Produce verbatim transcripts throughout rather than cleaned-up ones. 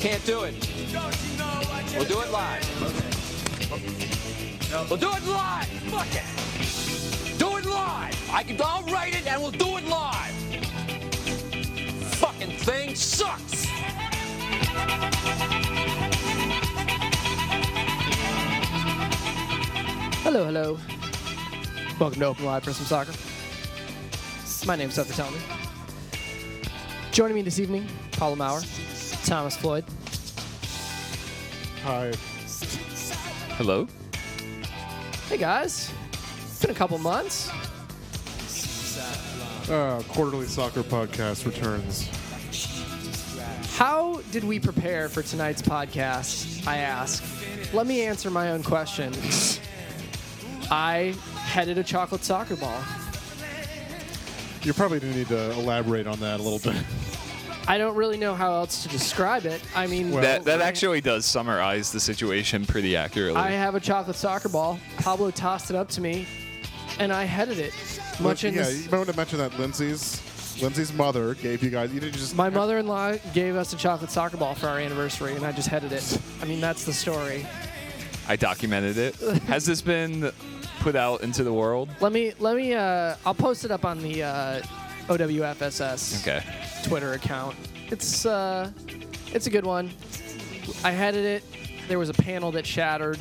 Can't do it. We'll do it live. Okay. We'll do it live. Fuck it. Do it live. I can, I'll write it and we'll do it live. Fucking thing sucks. Hello, hello. Welcome to Open Live for some soccer. My name's Seth Ertelme. Joining me this evening, Paula Maurer, Thomas Floyd. Hi. Hello. Hey guys. It's been a couple months. Uh, quarterly soccer podcast returns. How did we prepare for tonight's podcast, I ask? Let me answer my own question. I headed a chocolate soccer ball. You're probably going to need to elaborate on that a little bit. I don't really know how else to describe it. I mean, well, that, that actually does summarize the situation pretty accurately. I have a chocolate soccer ball. Pablo tossed it up to me, and I headed it. Much well, yeah, in you might want to mention that Lindsay's Lindsay's mother gave you guys. You didn't just. My mother-in-law gave us a chocolate soccer ball for our anniversary, and I just headed it. I mean, that's the story. I documented it. Has this been put out into the world? Let me let me. Uh, I'll post it up on the uh, O W F S S okay. Twitter account. It's uh, it's a good one. I headed it. There was a panel that shattered.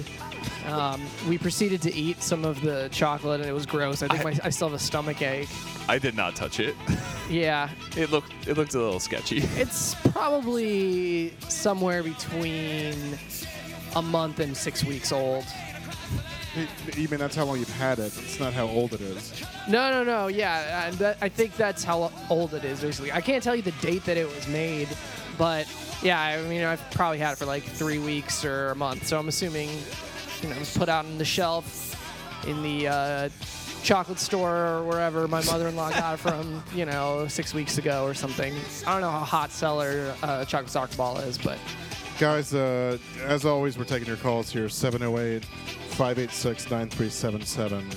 Um, we proceeded to eat some of the chocolate, and it was gross. I think I, my, I still have a stomach ache. I did not touch it. Yeah. It looked it looked a little sketchy. It's probably somewhere between a month and six weeks old. You mean that's how long you've had it? It's not how old it is. No, no, no. Yeah, I, that, I think that's how old it is, basically. I can't tell you the date that it was made, but, yeah, I mean, I've probably had it for, like, three weeks or a month, so I'm assuming, you know, it was put out on the shelf in the uh, chocolate store or wherever my mother-in-law got it from, you know, six weeks ago or something. I don't know how hot seller uh, chocolate soccer ball is, but... Guys, uh, as always, we're taking your calls here, seven oh eight, five eight six, nine three seven seven.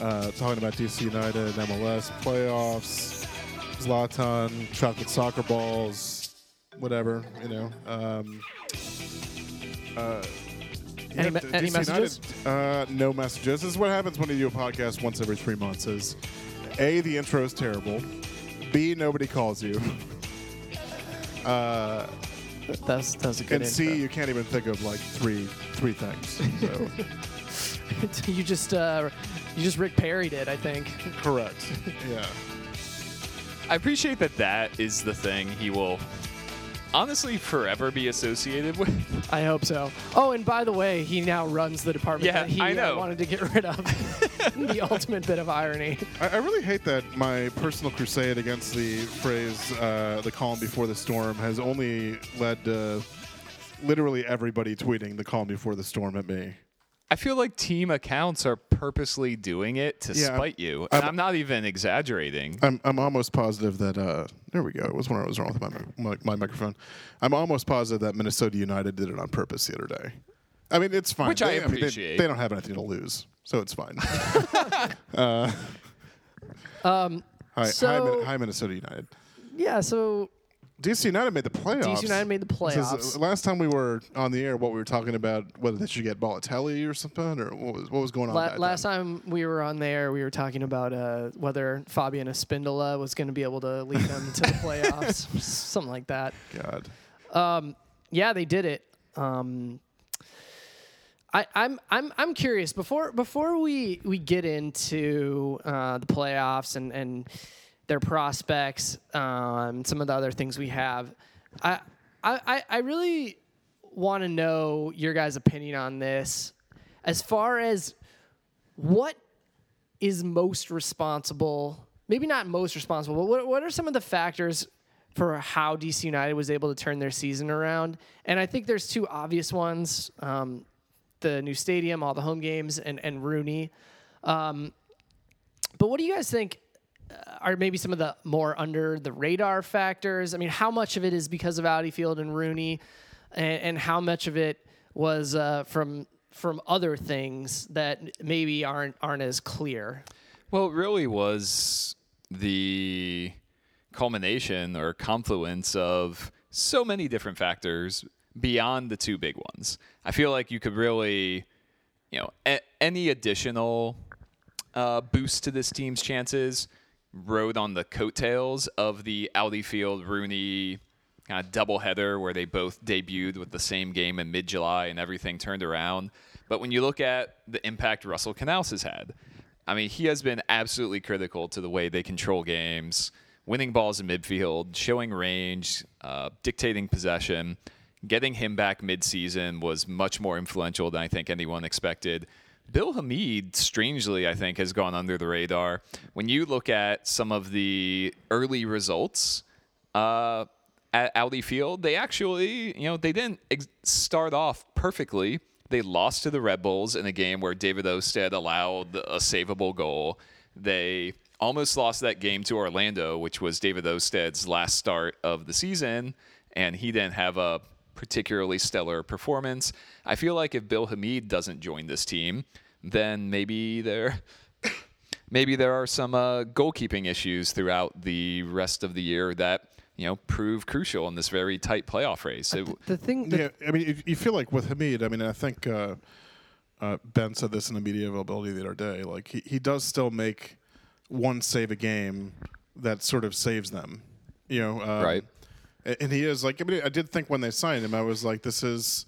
Uh, talking about D C United, M L S, playoffs, Zlatan, chocolate soccer balls, whatever, you know. Um, uh, yeah, any any D C messages? United, uh, no messages. This is what happens when you do a podcast once every three months is, A, the intro is terrible. B, nobody calls you. uh... That's, that's a good and intro. C, you can't even think of like three three things. So. you just uh, you just Rick Perry'd it, I think. Correct. Yeah. I appreciate that. That is the thing he will honestly forever be associated with. I hope so. Oh, and by the way, he now runs the department yeah, that he I know. Uh, wanted to get rid of. The ultimate bit of irony. I, I really hate that my personal crusade against the phrase uh, the calm before the storm has only led to literally everybody tweeting the calm before the storm at me. I feel like team accounts are purposely doing it to yeah, spite I'm, you. And I'm, I'm not even exaggerating. I'm I'm almost positive that uh, there we go. It was when I was wrong with my, my my microphone. I'm almost positive that Minnesota United did it on purpose the other day. I mean, it's fine. Which they, I appreciate. I mean, they, they don't have anything to lose, so it's fine. uh, um, hi, so hi, hi, Minnesota United. Yeah. So. D C United made the playoffs. D C United made the playoffs. Last time we were on the air, what we were talking about, whether they should get Balotelli or something, or what was what was going on. La- last time. time we were on there, we were talking about uh, whether Fabian Espindola was going to be able to lead them to the playoffs, something like that. God. Um, yeah, they did it. Um, I, I'm I'm I'm curious before before we, we get into uh, the playoffs and and. Their prospects, um, some of the other things we have. I I, I really want to know your guys' opinion on this as far as what is most responsible, maybe not most responsible, but what, what are some of the factors for how D C United was able to turn their season around? And I think there's two obvious ones, um, the new stadium, all the home games, and, and Rooney. Um, but what do you guys think are maybe some of the more under the radar factors? I mean, how much of it is because of Audi Field and Rooney, and, and how much of it was uh, from from other things that maybe aren't aren't as clear? Well, it really was the culmination or confluence of so many different factors beyond the two big ones. I feel like you could really, you know, a- any additional uh, boost to this team's chances rode on the coattails of the Audi Field Rooney kind of doubleheader where they both debuted with the same game in mid-July and everything turned around. But when you look at the impact Russell Canales has had, I mean, he has been absolutely critical to the way they control games, winning balls in midfield, showing range, uh, dictating possession. Getting him back mid-season was much more influential than I think anyone expected. Bill Hamid, strangely, I think, has gone under the radar. When you look at some of the early results uh, at Audi Field, they actually, you know, they didn't ex- start off perfectly. They lost to the Red Bulls in a game where David Ousted allowed a savable goal. They almost lost that game to Orlando, which was David Ousted's last start of the season, and he didn't have a particularly stellar performance. I feel like if Bill Hamid doesn't join this team, then maybe there maybe there are some uh, goalkeeping issues throughout the rest of the year that, you know, prove crucial in this very tight playoff race. It, the thing that yeah, I mean, if you feel like with Hamid, I mean, I think uh, uh, Ben said this in the media availability the other day, like he, he does still make one save a game that sort of saves them, you know. Um, right. And he is like, I mean, I did think when they signed him, I was like, this is,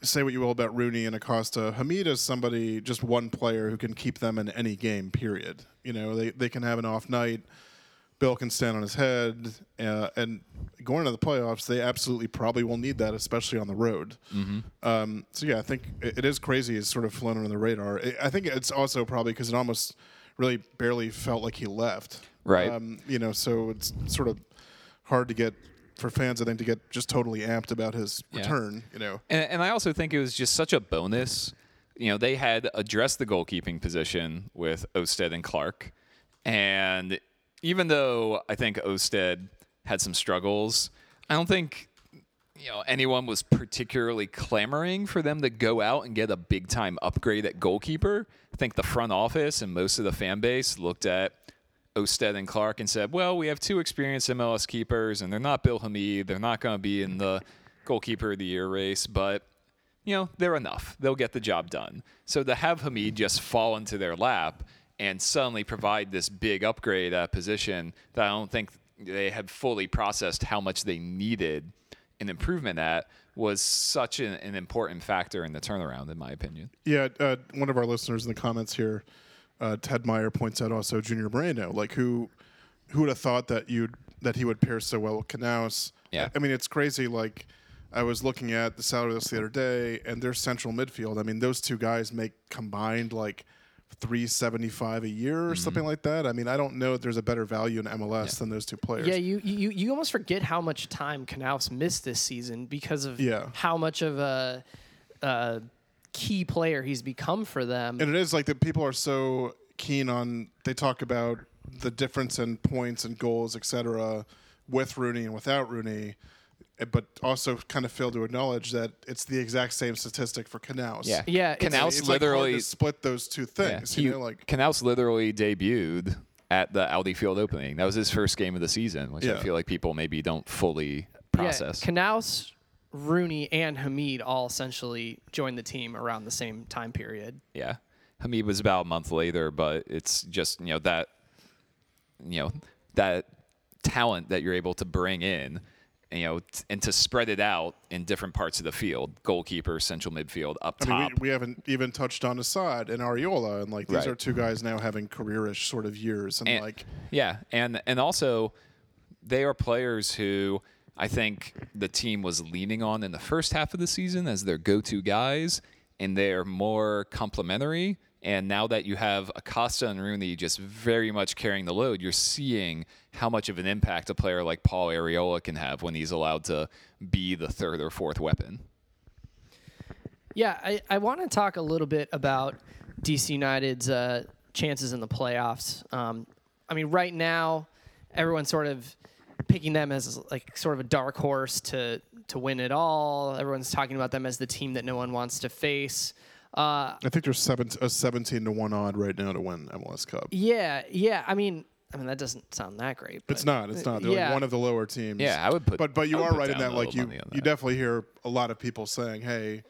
say what you will about Rooney and Acosta, Hamid is somebody, just one player who can keep them in any game, period. You know, they, they can have an off night. Bill can stand on his head. Uh, and going into the playoffs, they absolutely probably will need that, especially on the road. Mm-hmm. Um, so, yeah, I think it, it is crazy. It's sort of flown under the radar. It, I think it's also probably because it almost really barely felt like he left. Right. Um, you know, so it's sort of hard to get. For fans, I think, to get just totally amped about his yeah. return, you know. And, and I also think it was just such a bonus. You know, they had addressed the goalkeeping position with Ousted and Clark. And even though I think Ousted had some struggles, I don't think, you know, anyone was particularly clamoring for them to go out and get a big-time upgrade at goalkeeper. I think the front office and most of the fan base looked at Ousted and Clark and said, well, we have two experienced M L S keepers, and they're not Bill Hamid. They're not going to be in the goalkeeper of the year race, but, you know, they're enough. They'll get the job done. So to have Hamid just fall into their lap and suddenly provide this big upgrade at a position that I don't think they had fully processed how much they needed an improvement at was such an, an important factor in the turnaround, in my opinion. Yeah, uh, one of our listeners in the comments here, Uh, Ted Meyer points out also Junior Moreno. Like, who who would have thought that you'd that he would pair so well with Canales? Yeah. I mean, it's crazy. Like, I was looking at the salary list the other day, and their central midfield, I mean, those two guys make combined, like, three seventy-five a year or mm-hmm. something like that. I mean, I don't know if there's a better value in M L S yeah. than those two players. Yeah, you, you you almost forget how much time Canales missed this season because of yeah. how much of a... Uh, key player he's become for them. And it is like that people are so keen on, they talk about the difference in points and goals, et cetera, with Rooney and without Rooney, but also kind of fail to acknowledge that it's the exact same statistic for Canales. Yeah, yeah. Canales it's, it's literally like hard to split those two things. Yeah. You know, like Canales literally debuted at the Audi Field opening. That was his first game of the season, which yeah. I feel like people maybe don't fully process. Yeah, Canales, Rooney and Hamid all essentially joined the team around the same time period. Yeah. Hamid was about a month later, but it's just, you know, that, you know, that talent that you're able to bring in, you know, t- and to spread it out in different parts of the field, goalkeeper, central midfield, up top. I mean, we, we haven't even touched on Assad and Arriola, and like these right. are two guys now having careerish sort of years. And, and like, yeah. And, and also they are players who, I think the team was leaning on in the first half of the season as their go-to guys, and they're more complementary. And now that you have Acosta and Rooney just very much carrying the load, you're seeing how much of an impact a player like Paul Arriola can have when he's allowed to be the third or fourth weapon. Yeah, I, I want to talk a little bit about D C United's uh, chances in the playoffs. Um, I mean, right now, everyone's sort of picking them as like sort of a dark horse to to win it all. Everyone's talking about them as the team that no one wants to face. Uh, I think there's seven, a seventeen to one odd right now to win M L S Cup. Yeah, yeah. I mean, I mean, that doesn't sound that great. But it's not. It's not. They're yeah. like one of the lower teams. Yeah, I would put. But but you are right in that. Like you, you definitely hear a lot of people saying, "Hey."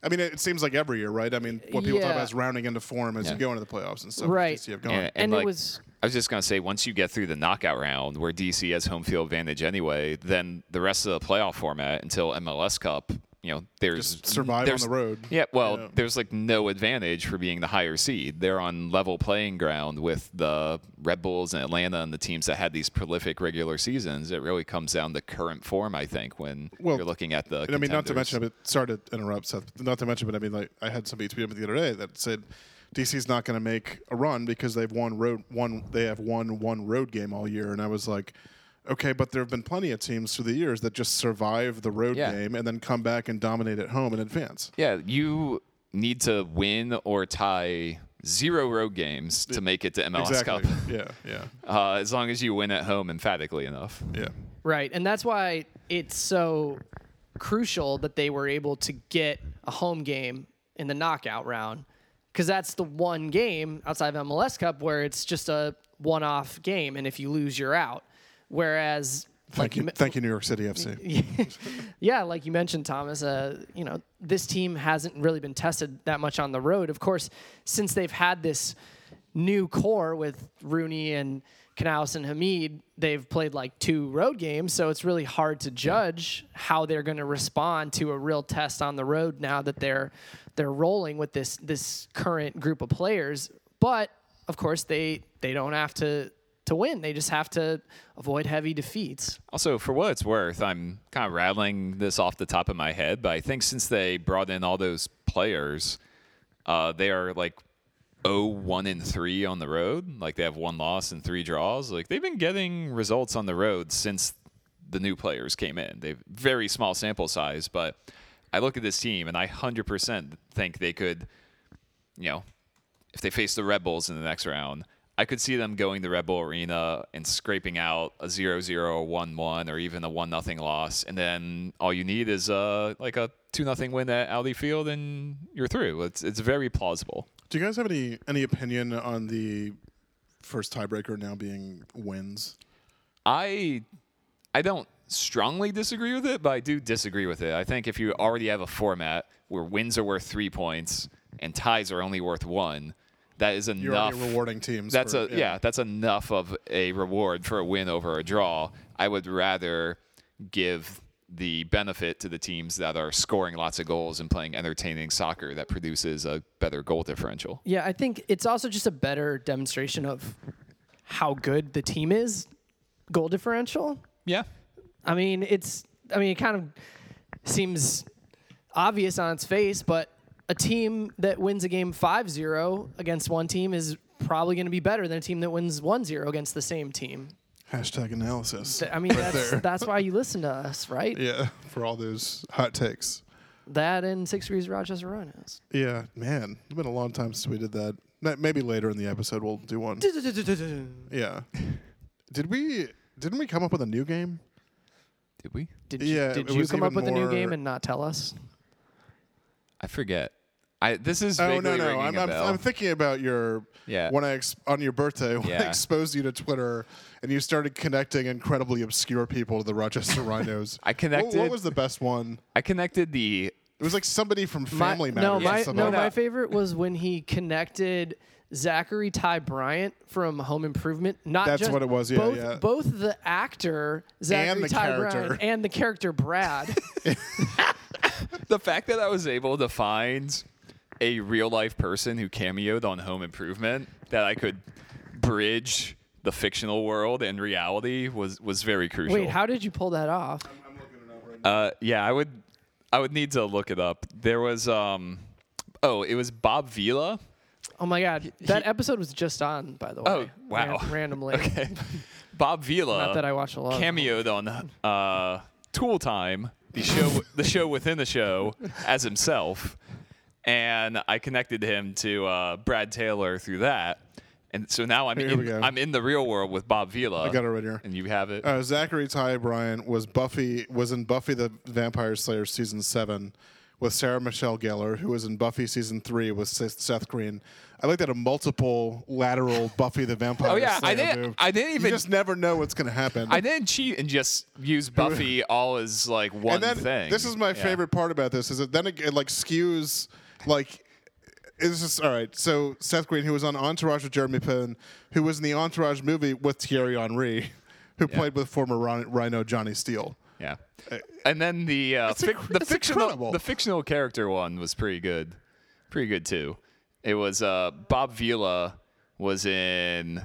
I mean, it seems like every year, right? I mean, what people yeah. talk about is rounding into form as yeah. you go into the playoffs and stuff. Right. D C have gone. Yeah, and and like, it was. I was just going to say, once you get through the knockout round, where D C has home field advantage anyway, then the rest of the playoff format until M L S Cup, you know, there's just survive there's, on the road. Yeah. Well, yeah. there's like no advantage for being the higher seed. They're on level playing ground with the Red Bulls and Atlanta and the teams that had these prolific regular seasons. It really comes down to current form, I think, when well, you're looking at the. I mean, not to mention, but sorry to interrupt, Seth. Not to mention, but I mean, like I had somebody tweet at me the other day that said. D C's not going to make a run because they've won road one. They have won one road game all year, and I was like, okay, but there have been plenty of teams through the years that just survive the road yeah. game and then come back and dominate at home and advance. Yeah, you need to win or tie zero road games to make it to M L S exactly. Cup. Yeah, yeah. Uh, as long as you win at home emphatically enough. Yeah. Right, and that's why it's so crucial that they were able to get a home game in the knockout round. Because that's the one game outside of M L S Cup where it's just a one-off game, and if you lose, you're out. Whereas, thank like you, me- thank you, New York City F C. Yeah, like you mentioned, Thomas. Uh, you know, this team hasn't really been tested that much on the road. Of course, since they've had this new core with Rooney and Canales and Hamid, they've played like two road games, so it's really hard to judge how they're going to respond to a real test on the road now that they're. They're rolling with this this current group of players, but of course they they don't have to to win. They just have to avoid heavy defeats. Also, for what it's worth, I'm kind of rattling this off the top of my head, but I think since they brought in all those players, uh, they are like oh one and three on the road. Like they have one loss and three draws. Like they've been getting results on the road since the new players came in. They've very small sample size, but I look at this team, and I one hundred percent think they could, you know, if they face the Red Bulls in the next round, I could see them going to Red Bull Arena and scraping out a zero zero, one one, or even a one nothing loss, and then all you need is uh, like a two nothing win at Audi Field, and you're through. It's it's very plausible. Do you guys have any, any opinion on the first tiebreaker now being wins? I I don't. strongly disagree with it, but I do disagree with it. I think if you already have a format where wins are worth three points and ties are only worth one, that is enough. You're already rewarding teams. That's for, a yeah. yeah, that's enough of a reward for a win over a draw. I would rather give the benefit to the teams that are scoring lots of goals and playing entertaining soccer that produces a better goal differential. Yeah, I think it's also just a better demonstration of how good the team is, goal differential. Yeah. I mean, it's. I mean, it kind of seems obvious on its face, but a team that wins a game five zero against one team is probably going to be better than a team that wins one zero against the same team. Hashtag analysis. I mean, right that's, that's why you listen to us, right? Yeah, for all those hot takes. That and Six Degrees Rochester Run is. Yeah, man. It's been a long time since we did that. Maybe later in the episode we'll do one. Yeah. Did we? Didn't we come up with a new game? Did we? Did you, yeah, did you come up with a new game and not tell us? I forget. I this is oh no no I'm I'm, I'm thinking about your yeah. when I ex- on your birthday when yeah. I exposed you to Twitter and you started connecting incredibly obscure people to the Rochester Rhinos. I connected. What, what was the best one? I connected the. It was like somebody from Family Matters. No, my, no, my favorite was when he connected Zachary Ty Bryant from Home Improvement. Not That's just what it was, yeah, both, yeah. Both the actor, Zachary the Ty character. Bryant, and the character, Brad. The fact that I was able to find a real-life person who cameoed on Home Improvement that I could bridge the fictional world and reality was, was very crucial. Wait, how did you pull that off? I'm, I'm looking it up right now. Uh, yeah, I would, I would need to look it up. There was, um, oh, it was Bob Vila. Oh, my God. That he, episode was just on, by the way. Oh, wow. Ran, randomly. Okay. Bob Vila. Not that I watch a lot. Cameoed on uh, Tool Time, the show the show within the show, as himself. And I connected him to uh, Brad Taylor through that. And so now I'm in, I'm in the real world with Bob Vila. I got it right here. And you have it. Uh, Zachary Ty Bryant was Buffy was in Buffy the Vampire Slayer Season seven. with Sarah Michelle Gellar, who was in Buffy season three with Seth Green. I looked at a multiple lateral Buffy the Vampire. Oh yeah, I didn't. Move. I didn't even. You just never know what's going to happen. I didn't cheat and just use Buffy all as like one and then, thing. This is my yeah. favorite part about this is that then it, it like skews like. It's just, all right, so Seth Green, who was on Entourage with Jeremy Piven, who was in the Entourage movie with Thierry Henry, who yeah. played with former Rhino Johnny Steele. Yeah. Uh, and then the uh, fi- inc- the fictional incredible. the fictional character one was pretty good. Pretty good, too. It was uh, Bob Vila was in, uh,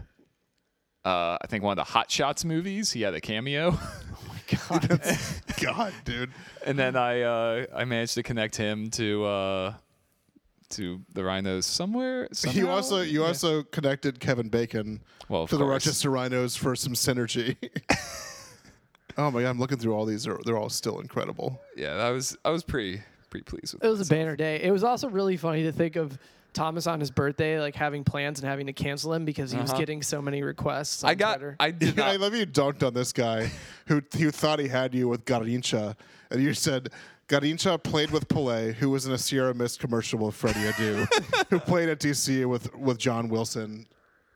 I think, one of the Hot Shots movies. He had a cameo. Oh, my God. That's, God, dude. And then I, uh, I managed to connect him to... Uh, to the Rhinos somewhere. Somehow? You also you yeah. also connected Kevin Bacon well, to course. the Rochester Rhinos for some synergy. Oh my God, I'm looking through all these. They're, they're all still incredible. Yeah, that was I was pretty pretty pleased with it. It was myself. a banner day. It was also really funny to think of Thomas on his birthday, like having plans and having to cancel him because he uh-huh. was getting so many requests. On I got. Twitter. I did. I love you. Dunked on this guy who who thought he had you with Garrincha, and you said. Garrincha played with Pelé, who was in a Sierra Mist commercial with Freddie Adu, who played at D C with, with John Wilson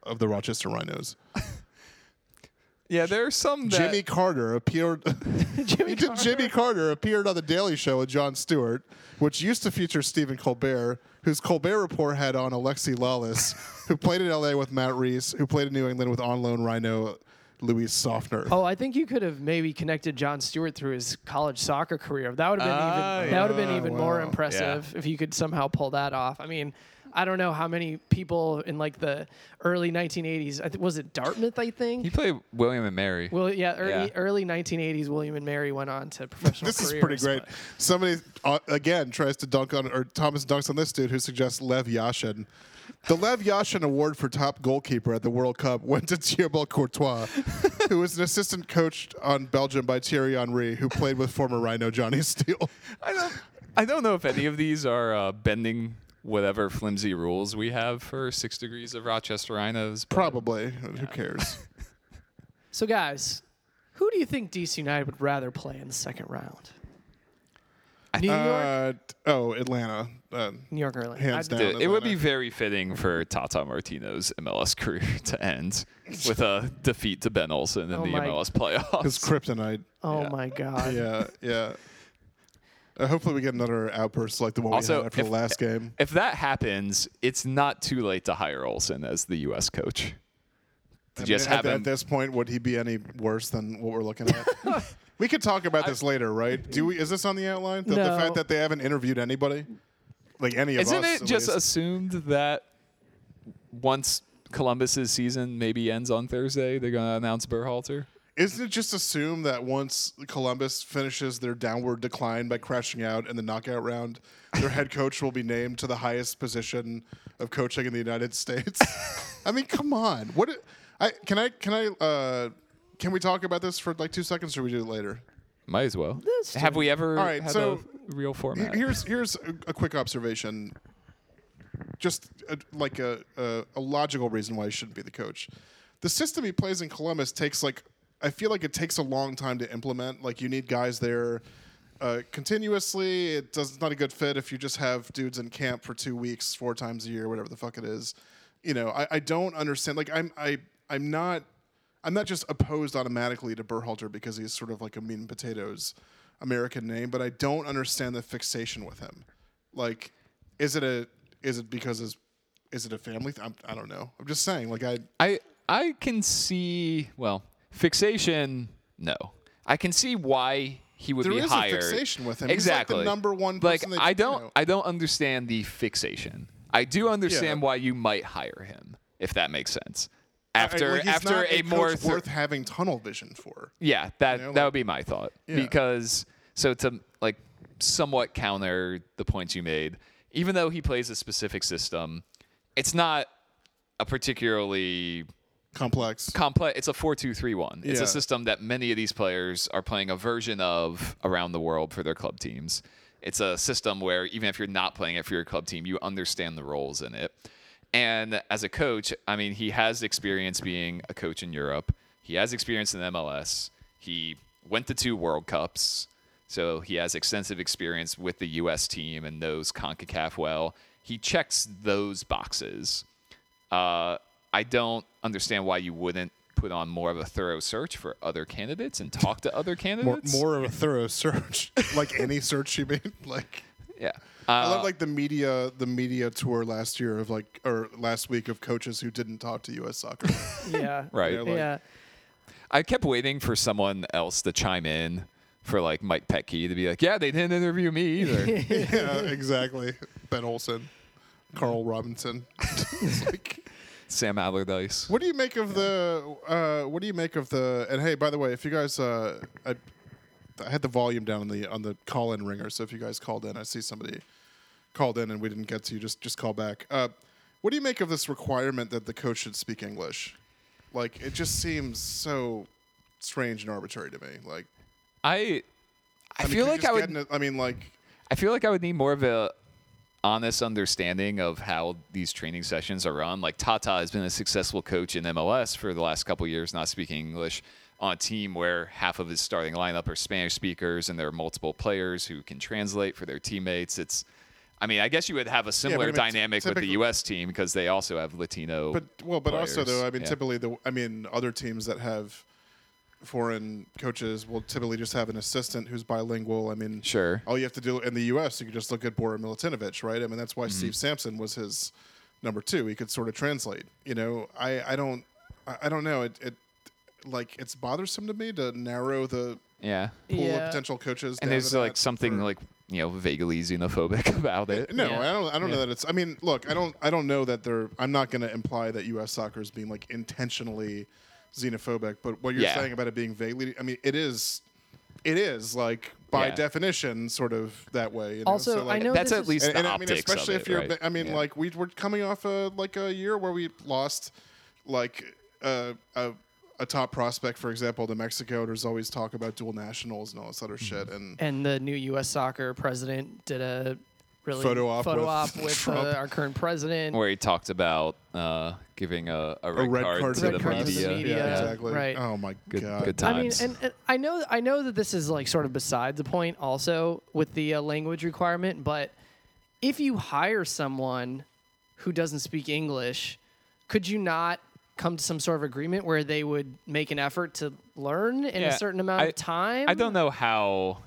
of the Rochester Rhinos. Yeah, there are some that... Jimmy Carter appeared... Jimmy, Carter. Jimmy Carter appeared on The Daily Show with Jon Stewart, which used to feature Stephen Colbert, whose Colbert Report had on Alexi Lalas, who played in L A with Matt Reese, who played in New England with On Loan Rhino... Louis Softner. Oh, I think you could have maybe connected Jon Stewart through his college soccer career. That would have been uh, even, that yeah. would have been even wow. more impressive yeah. if you could somehow pull that off. I mean, I don't know how many people in like the early nineteen eighties. I th- was it Dartmouth? I think he played William and Mary. Well, yeah, early, yeah. early nineteen eighties. William and Mary went on to professional. This careers, is pretty great. Somebody uh, again tries to dunk on, or Thomas dunks on this dude who suggests Lev Yashin. The Lev Yashin Award for top goalkeeper at the World Cup went to Thibaut Courtois, who was an assistant coach on Belgium by Thierry Henry, who played with former Rhino Johnny Steele. I don't, I don't know if any of these are uh, bending whatever flimsy rules we have for Six Degrees of Rochester Rhinos. Probably. Yeah. Who cares? So, guys, who do you think D C United would rather play in the second round? New York? Uh, oh, Atlanta. Uh, New York or Atlanta. Hands down, Atlanta. It would be very fitting for Tata Martino's M L S career to end with a defeat to Ben Olsen oh in the M L S playoffs. His kryptonite. Oh, yeah. my God. Yeah, yeah. Uh, hopefully we get another outburst like the one also, we had after if, the last game. If that happens, it's not too late to hire Olsen as the U S coach. To I just mean, at, at this point, would he be any worse than what we're looking at? We could talk about this I, later, right? Do we? Is this on the outline? The, no. the fact that they haven't interviewed anybody, like any of Isn't us. Isn't it just least? assumed that once Columbus's season maybe ends on Thursday, they're going to announce Berhalter? Isn't it just assumed that once Columbus finishes their downward decline by crashing out in the knockout round, their head coach will be named to the highest position of coaching in the United States? I mean, come on! What? I can I can I? Uh, Can we talk about this for like two seconds, or should we do it later? Might as well. Have we ever All right, had so a real format? Here's here's a, a quick observation. Just a, like a, a, a logical reason why he shouldn't be the coach. The system he plays in Columbus takes like I feel like it takes a long time to implement. Like you need guys there uh, continuously. It does it's not a good fit if you just have dudes in camp for two weeks, four times a year, whatever the fuck it is. You know, I, I don't understand. Like I'm I I'm not. I'm not just opposed automatically to Berhalter because he's sort of like a meat and potatoes American name, but I don't understand the fixation with him. Like, is it a is it because is is it a family? Th- I'm, I don't know. I'm just saying. Like I I I can see well fixation. No, I can see why he would there be is hired. There is a fixation with him. Exactly. He's like the number one person. Like that, I don't you know. I don't understand the fixation. I do understand yeah. why you might hire him if that makes sense. After I, like after not a, a more th- worth having tunnel vision for. Yeah, that you know, like, that would be my thought yeah. because so to like somewhat counter the points you made, even though he plays a specific system, it's not a particularly complex. Complex. It's a four two three one. Yeah. It's a system that many of these players are playing a version of around the world for their club teams. It's a system where even if you're not playing it for your club team, you understand the roles in it. And as a coach, I mean, he has experience being a coach in Europe. He has experience in the M L S. He went to two World Cups. So he has extensive experience with the U S team and knows CONCACAF well. He checks those boxes. Uh, I don't understand why you wouldn't put on more of a thorough search for other candidates and talk to other candidates. More, more of a thorough search, like any search you made. Like, yeah, uh, I love like the media, the media tour last year of like, or last week of coaches who didn't talk to U S soccer. Yeah, right. You know, like, yeah, I kept waiting for someone else to chime in. For like Mike Petke to be like, yeah, they didn't interview me either. Yeah, exactly. Ben Olsen, Carl Robinson, like, Sam Allardyce. What do you make of yeah. the? Uh, what do you make of the? And hey, by the way, if you guys, uh, I, I had the volume down on the on the call-in ringer, so if you guys called in, I see somebody called in and we didn't get to you. Just just call back. Uh, what do you make of this requirement that the coach should speak English? Like, it just seems so strange and arbitrary to me. Like. I, I, I mean, feel like I would. A, I mean, like, I feel like I would need more of a honest understanding of how these training sessions are run. Like Tata has been a successful coach in M L S for the last couple of years, not speaking English, on a team where half of his starting lineup are Spanish speakers, and there are multiple players who can translate for their teammates. It's, I mean, I guess you would have a similar yeah, I mean, dynamic with the U S team because they also have Latino. But well, but players. Also though, I mean, yeah. typically the, I mean, other teams that have. Foreign coaches will typically just have an assistant who's bilingual. I mean, sure. All you have to do in the U S, you can just look at Bora Milutinovic, right? I mean, that's why mm-hmm. Steve Sampson was his number two. He could sort of translate. You know, I, I don't, I don't know. It, it, like, it's bothersome to me to narrow the yeah pool yeah. of potential coaches. And down there's to like something like you know vaguely xenophobic about it. No, yeah. I don't. I don't yeah. know that it's. I mean, look, I don't. I don't know that they're. I'm not going to imply that U S soccer is being like intentionally. Xenophobic, but what you're yeah. saying about it being vaguely, I mean, it is, it is like by yeah. definition sort of that way. You know? Also, so like, I know that's at least and, the and optics I mean, especially of if it, you're, right? I mean, yeah. like we were coming off a like a year where we lost like uh, a a top prospect, for example, to Mexico. There's always talk about dual nationals and all this other mm-hmm. shit, and and the new U S soccer president did a. Really photo op photo with, op with uh, our current president. Where he talked about uh, giving a, a, red, a red card, card, to, red the card to the media. Yeah, yeah. Exactly. Right. Oh, my good, God. Good times. I mean, and, and I know I know that this is, like, sort of beside the point also with the uh, language requirement, but if you hire someone who doesn't speak English, could you not come to some sort of agreement where they would make an effort to learn in yeah, a certain amount I, of time? I don't know how...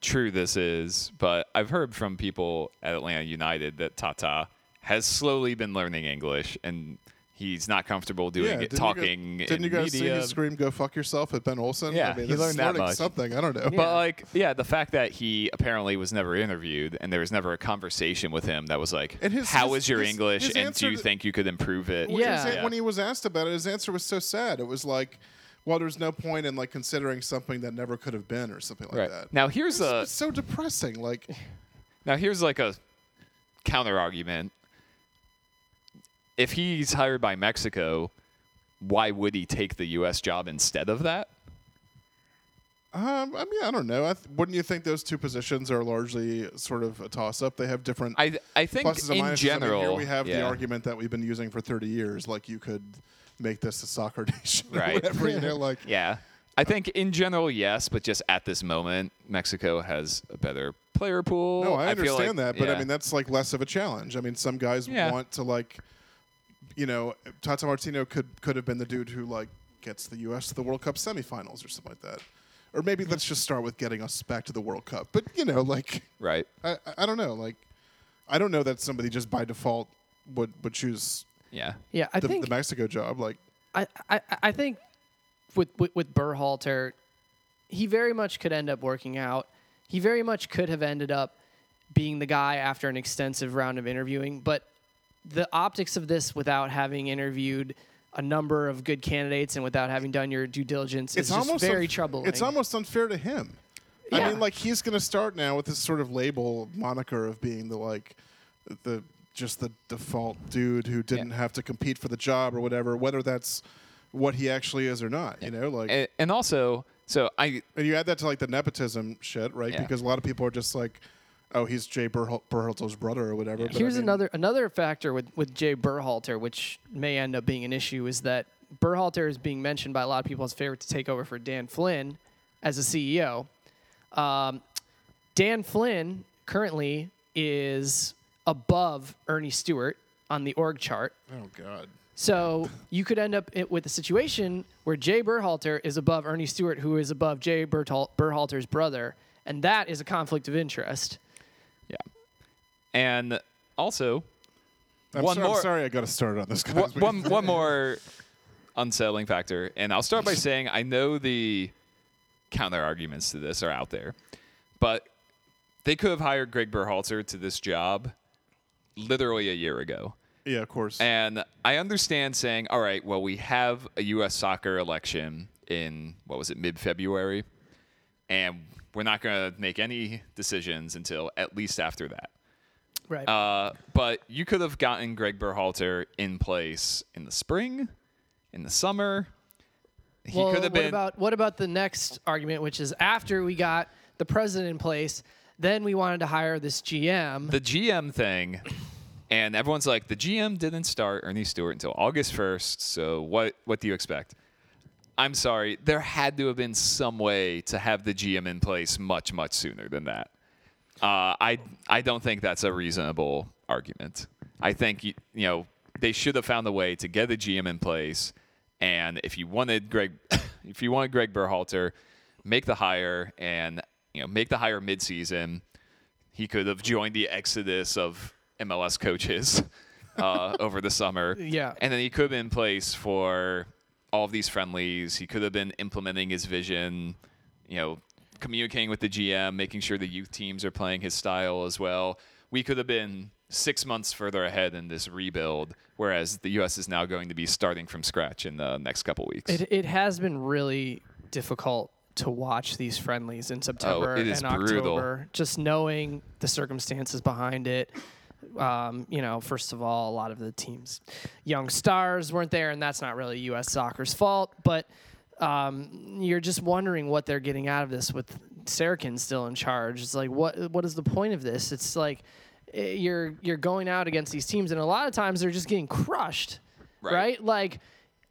True, this is, but I've heard from people at Atlanta United that Tata has slowly been learning English, and he's not comfortable doing yeah, it, talking. You guys, didn't in you guys media. See him scream "Go fuck yourself" at Ben Olsen? Yeah, I mean, he learned that much. Something I don't know, yeah. but like, yeah, the fact that he apparently was never interviewed, and there was never a conversation with him that was like, his, "How his, is your his, English?" His and do you think you could improve it? Well, yeah. His, yeah. When he was asked about it, his answer was so sad. It was like. Well, there's no point in like considering something that never could have been, or something like right. that. Now here's it's, a it's so depressing. Like, now here's like a counter argument. If he's hired by Mexico, why would he take the U S job instead of that? Um, I mean, I don't know. I th- wouldn't you think those two positions are largely sort of a toss-up? They have different. I th- I think pluses and in minuses. General, I mean, here we have yeah. the argument that we've been using for thirty years. Like you could. Make this a soccer nation, right? Or whatever, you know, like yeah, I think in general yes, but just at this moment, Mexico has a better player pool. No, I, I understand like, that, but yeah. I mean that's like less of a challenge. I mean, some guys yeah. want to like, you know, Tata Martino could could have been the dude who like gets the U S to the World Cup semifinals or something like that, or maybe let's just start with getting us back to the World Cup. But you know, like right, I I don't know, like I don't know that somebody just by default would would choose. Yeah, yeah. I the, think the Mexico job, like, I, I, I think with, with with Berhalter, he very much could end up working out. He very much could have ended up being the guy after an extensive round of interviewing. But the optics of this, without having interviewed a number of good candidates and without having done your due diligence, it's is just very unf- troubling. It's almost unfair to him. Yeah. I mean, like he's going to start now with this sort of label moniker of being the like the. Just the default dude who didn't yeah. have to compete for the job or whatever, whether that's what he actually is or not, yeah. you know, like. And, and also, so I. And you add that to like the nepotism shit, right? Yeah. Because a lot of people are just like, "Oh, he's Jay Berhal- Berhalter's brother" or whatever. Yeah. But Here's I mean, another another factor with with Jay Berhalter, which may end up being an issue, is that Berhalter is being mentioned by a lot of people as favorite to take over for Dan Flynn as a C E O. Um, Dan Flynn currently is above Ernie Stewart on the org chart. Oh, God. So you could end up with a situation where Jay Berhalter is above Ernie Stewart, who is above Jay Berhal- Berhalter's brother, and that is a conflict of interest. Yeah. And also, I'm, one so, more, I'm sorry I got to start on this. One, one, one more unsettling factor, and I'll start by saying I know the counter-arguments to this are out there, but they could have hired Gregg Berhalter to this job literally a year ago. Yeah, of course. And I understand saying, all right, well, we have a U S soccer election in, what was it, mid-February, and we're not going to make any decisions until at least after that. Right. Uh, but you could have gotten Gregg Berhalter in place in the spring, in the summer. He well, could have what been. About, what about the next argument, which is after we got the president in place, then we wanted to hire this G M. The G M thing. And everyone's like, the G M didn't start Ernie Stewart until August first, so what, what do you expect? I'm sorry. There had to have been some way to have the G M in place much, much sooner than that. Uh, I I don't think that's a reasonable argument. I think, you, you know, they should have found a way to get the G M in place. And if you wanted Gregg, if you wanted Gregg Berhalter, make the hire and, you know, make the hire midseason. He could have joined the exodus of M L S coaches uh, over the summer. Yeah. And then he could have been in place for all of these friendlies. He could have been implementing his vision, you know, communicating with the G M, making sure the youth teams are playing his style as well. We could have been six months further ahead in this rebuild, whereas the U S is now going to be starting from scratch in the next couple weeks. It, it has been really difficult to watch these friendlies in September oh, it is and brutal. October, just knowing the circumstances behind it. Um, you know, first of all, a lot of the team's young stars weren't there, and that's not really U S soccer's fault, but um, you're just wondering what they're getting out of this with Sarakin still in charge. It's like, what what is the point of this? It's like it, you're you're going out against these teams, and a lot of times they're just getting crushed, right? right? Like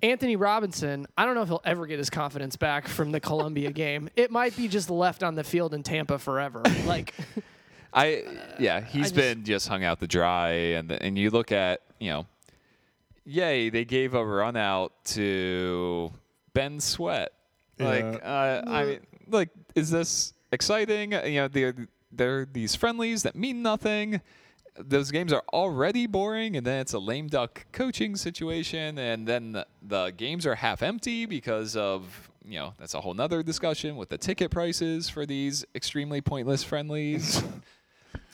Anthony Robinson, I don't know if he'll ever get his confidence back from the Colombia game. It might be just left on the field in Tampa forever. Like... I yeah, he's I just, been just hung out to dry, and and you look at, you know, yay, they gave a run out to Ben Sweat. Yeah. Like uh, I mean, like, is this exciting? You know, they're, they're these friendlies that mean nothing. Those games are already boring, and then it's a lame duck coaching situation, and then the, the games are half empty because of, you know, that's a whole nother discussion with the ticket prices for these extremely pointless friendlies.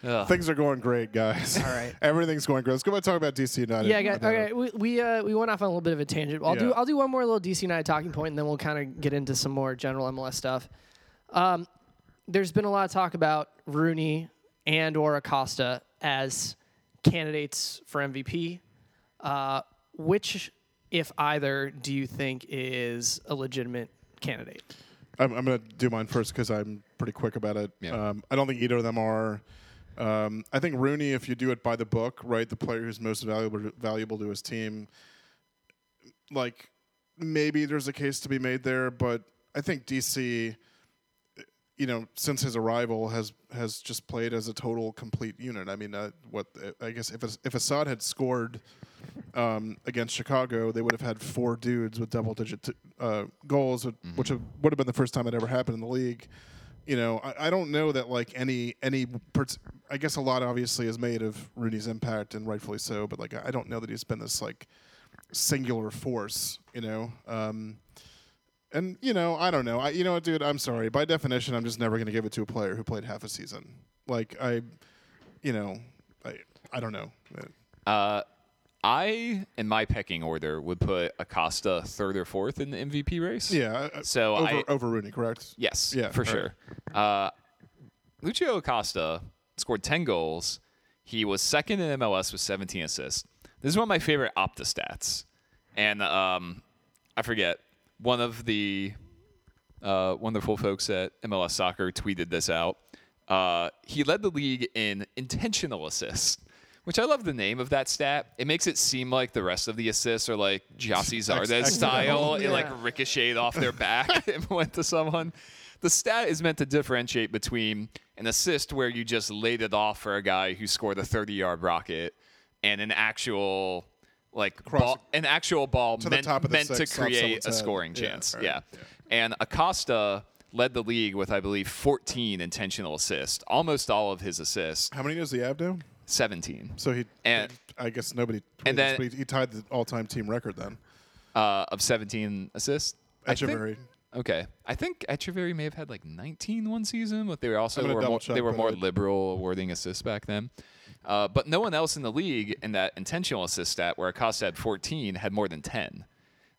Ugh. Things are going great, guys. All right, everything's going great. Let's go ahead and talk about D C United. Yeah, I got, okay. We we, uh, we went off on a little bit of a tangent. I'll yeah. do I'll do one more little D C United talking point, and then we'll kind of get into some more general M L S stuff. Um, there's been a lot of talk about Rooney and or Acosta as candidates for M V P. Uh, which, if either, do you think is a legitimate candidate? I'm, I'm going to do mine first because I'm pretty quick about it. Yeah. Um, I don't think either of them are. Um, I think Rooney, if you do it by the book, right, the player who's most valuable valuable to his team, like, maybe there's a case to be made there, but I think D C, you know, since his arrival has has just played as a total complete unit. I mean, uh, what I guess if if Assad had scored um, against Chicago, they would have had four dudes with double digit t- uh, goals, mm-hmm. which would have been the first time it ever happened in the league. You know, I, I don't know that like any any. Pers- I guess a lot obviously is made of Rooney's impact, and rightfully so. But like, I don't know that he's been this like singular force. You know, um, and you know, I don't know. I you know, dude, I'm sorry. By definition, I'm just never going to give it to a player who played half a season. Like I, you know, I I don't know. Uh, I, in my pecking order, would put Acosta third or fourth in the M V P race. Yeah. So over, I, over Rooney, correct? Yes, yeah, for sure. Right. Uh, Lucio Acosta scored ten goals. He was second in M L S with seventeen assists. This is one of my favorite Opta stats. And um, I forget, one of the uh, wonderful folks at M L S Soccer tweeted this out. Uh, he led the league in intentional assists, which I love the name of that stat. It makes it seem like the rest of the assists are like Jossi Zardes style. Yeah. It like ricocheted off their back and went to someone. The stat is meant to differentiate between An assist where you just laid it off for a guy who scored a thirty-yard rocket, and an actual like ball, an actual ball to meant, the meant six, to create a scoring head. chance. Yeah, right. yeah. yeah. And Acosta led the league with, I believe, fourteen intentional assists. Almost all of his assists. How many does he have now? seventeen. So he, and, I guess nobody. And then this, he tied the all-time team record then. Uh, of seventeen assists. Etcheverry. Okay, I think Etcheverry may have had like nineteen one season, but they were also were more, they were more liberal awarding assists back then. Uh, but no one else in the league in that intentional assist stat, where Acosta had fourteen, had more than ten.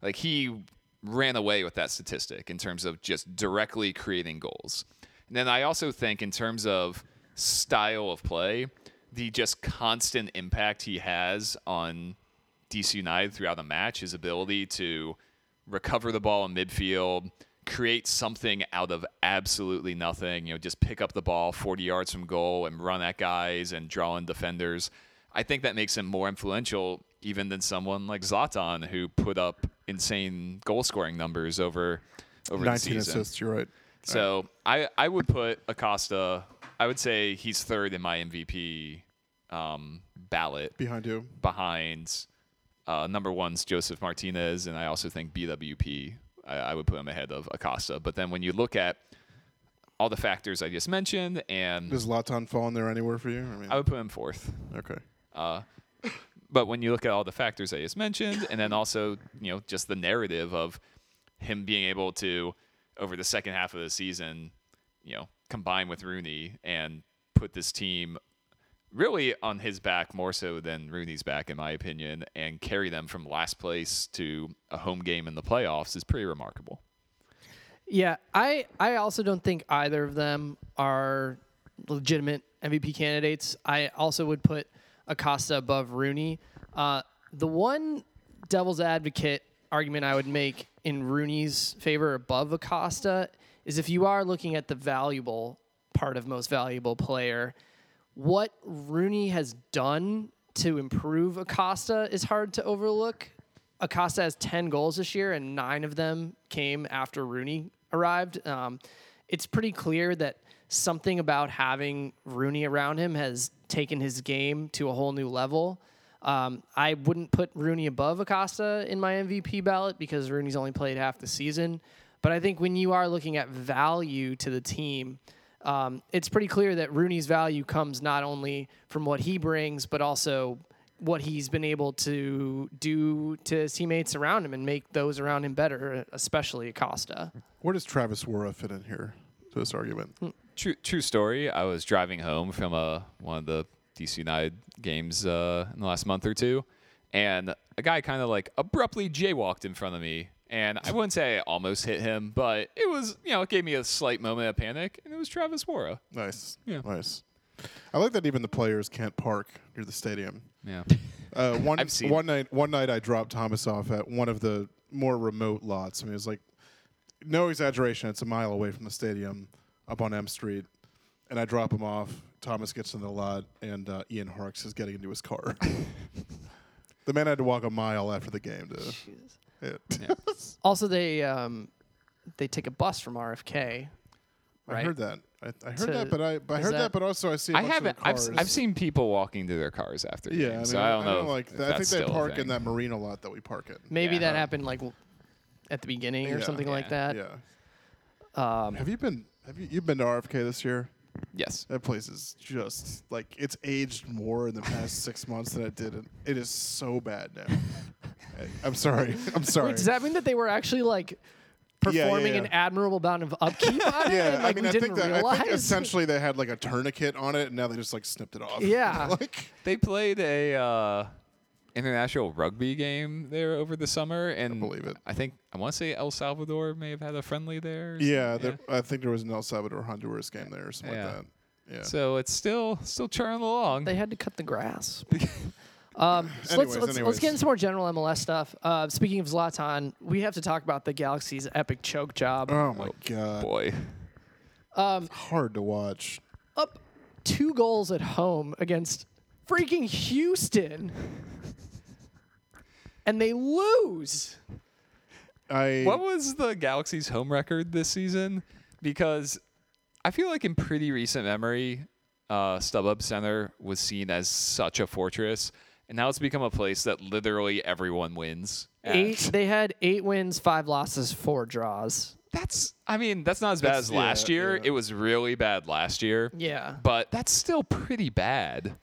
Like he ran away with that statistic in terms of just directly creating goals. And then I also think in terms of style of play, the just constant impact he has on D C United throughout the match, his ability to recover the ball in midfield, create something out of absolutely nothing, you know, just pick up the ball forty yards from goal and run at guys and draw in defenders. I think that makes him more influential even than someone like Zlatan, who put up insane goal-scoring numbers over over the season. nineteen assists, you're right. So right. I, I would put Acosta, I would say he's third in my M V P um, ballot. Behind who? Behind... Uh, number one's Joseph Martinez, and I also think B W P. I, I would put him ahead of Acosta. But then when you look at all the factors I just mentioned, and does Zlatan fall in there anywhere for you? I mean, I would put him fourth. Okay. Uh, but when you look at all the factors I just mentioned, and then also you know just the narrative of him being able to, over the second half of the season, you know, combine with Rooney and put this team really on his back more so than Rooney's back, in my opinion, and carry them from last place to a home game in the playoffs is pretty remarkable. Yeah, I, I also don't think either of them are legitimate M V P candidates. I also would put Acosta above Rooney. Uh, the one devil's advocate argument I would make in Rooney's favor above Acosta is if you are looking at the valuable part of most valuable player, what Rooney has done to improve Acosta is hard to overlook. Acosta has ten goals this year, and nine of them came after Rooney arrived. Um, it's pretty clear that something about having Rooney around him has taken his game to a whole new level. Um, I wouldn't put Rooney above Acosta in my M V P ballot because Rooney's only played half the season. But I think when you are looking at value to the team, Um, it's pretty clear that Rooney's value comes not only from what he brings, but also what he's been able to do to his teammates around him and make those around him better, especially Acosta. Where does Travis Wora fit in here to this argument? True, true story. I was driving home from uh, one of the D C United games uh, in the last month or two, and a guy kind of like abruptly jaywalked in front of me. And I wouldn't say I almost hit him, but it was, you know, it gave me a slight moment of panic, and it was Travis Wora. Nice. Yeah. Nice. I like that even the players can't park near the stadium. Yeah. Uh, one, I've seen one night, one night I dropped Thomas off at one of the more remote lots. I mean, it was like, no exaggeration, it's a mile away from the stadium up on M Street, and I drop him off. Thomas gets into the lot, and uh, Ian Harkes is getting into his car. The man had to walk a mile after the game to... Jesus. Yeah. Also, they um, they take a bus from R F K. Right? I heard that. I, I heard to, that, but I, but I heard that, that, but also I see. A I haven't. I've, I've seen people walking to their cars after. Yeah, games, I mean, so I don't I know. Don't like that. I think they park in that marina lot that we park in. Maybe yeah. that happened like at the beginning or yeah. something yeah. like that. Yeah. Um, have you been? Have you you've been to R F K this year? Yes. That place is just like it's aged more in the past six months than it did. It is so bad now. I'm sorry. I'm sorry. Wait, does that mean that they were actually like performing yeah, yeah, yeah. an admirable amount of upkeep on it? Yeah, and, like, I mean, we I, didn't think that, I think essentially they had like a tourniquet on it, and now they just like snipped it off. Yeah, like they played a uh, international rugby game there over the summer, and I believe it. I think I want to say El Salvador may have had a friendly there. Yeah, there, yeah, I think there was an El Salvador Honduras game there or something yeah. like that. Yeah. So it's still still churning along. They had to cut the grass. Um, so anyways, let's let's, let's get into some more general M L S stuff. Uh, speaking of Zlatan, we have to talk about the Galaxy's epic choke job. Oh my oh god, boy! Um, it's hard to watch. Up two goals at home against freaking Houston, and they lose. I. What was the Galaxy's home record this season? Because I feel like in pretty recent memory, uh, StubHub Center was seen as such a fortress, and now it's become a place that literally everyone wins at. Eight. They had eight wins, five losses, four draws. That's, I mean, that's not as bad that's, as last yeah, year. Yeah. It was really bad last year. Yeah. But that's still pretty bad.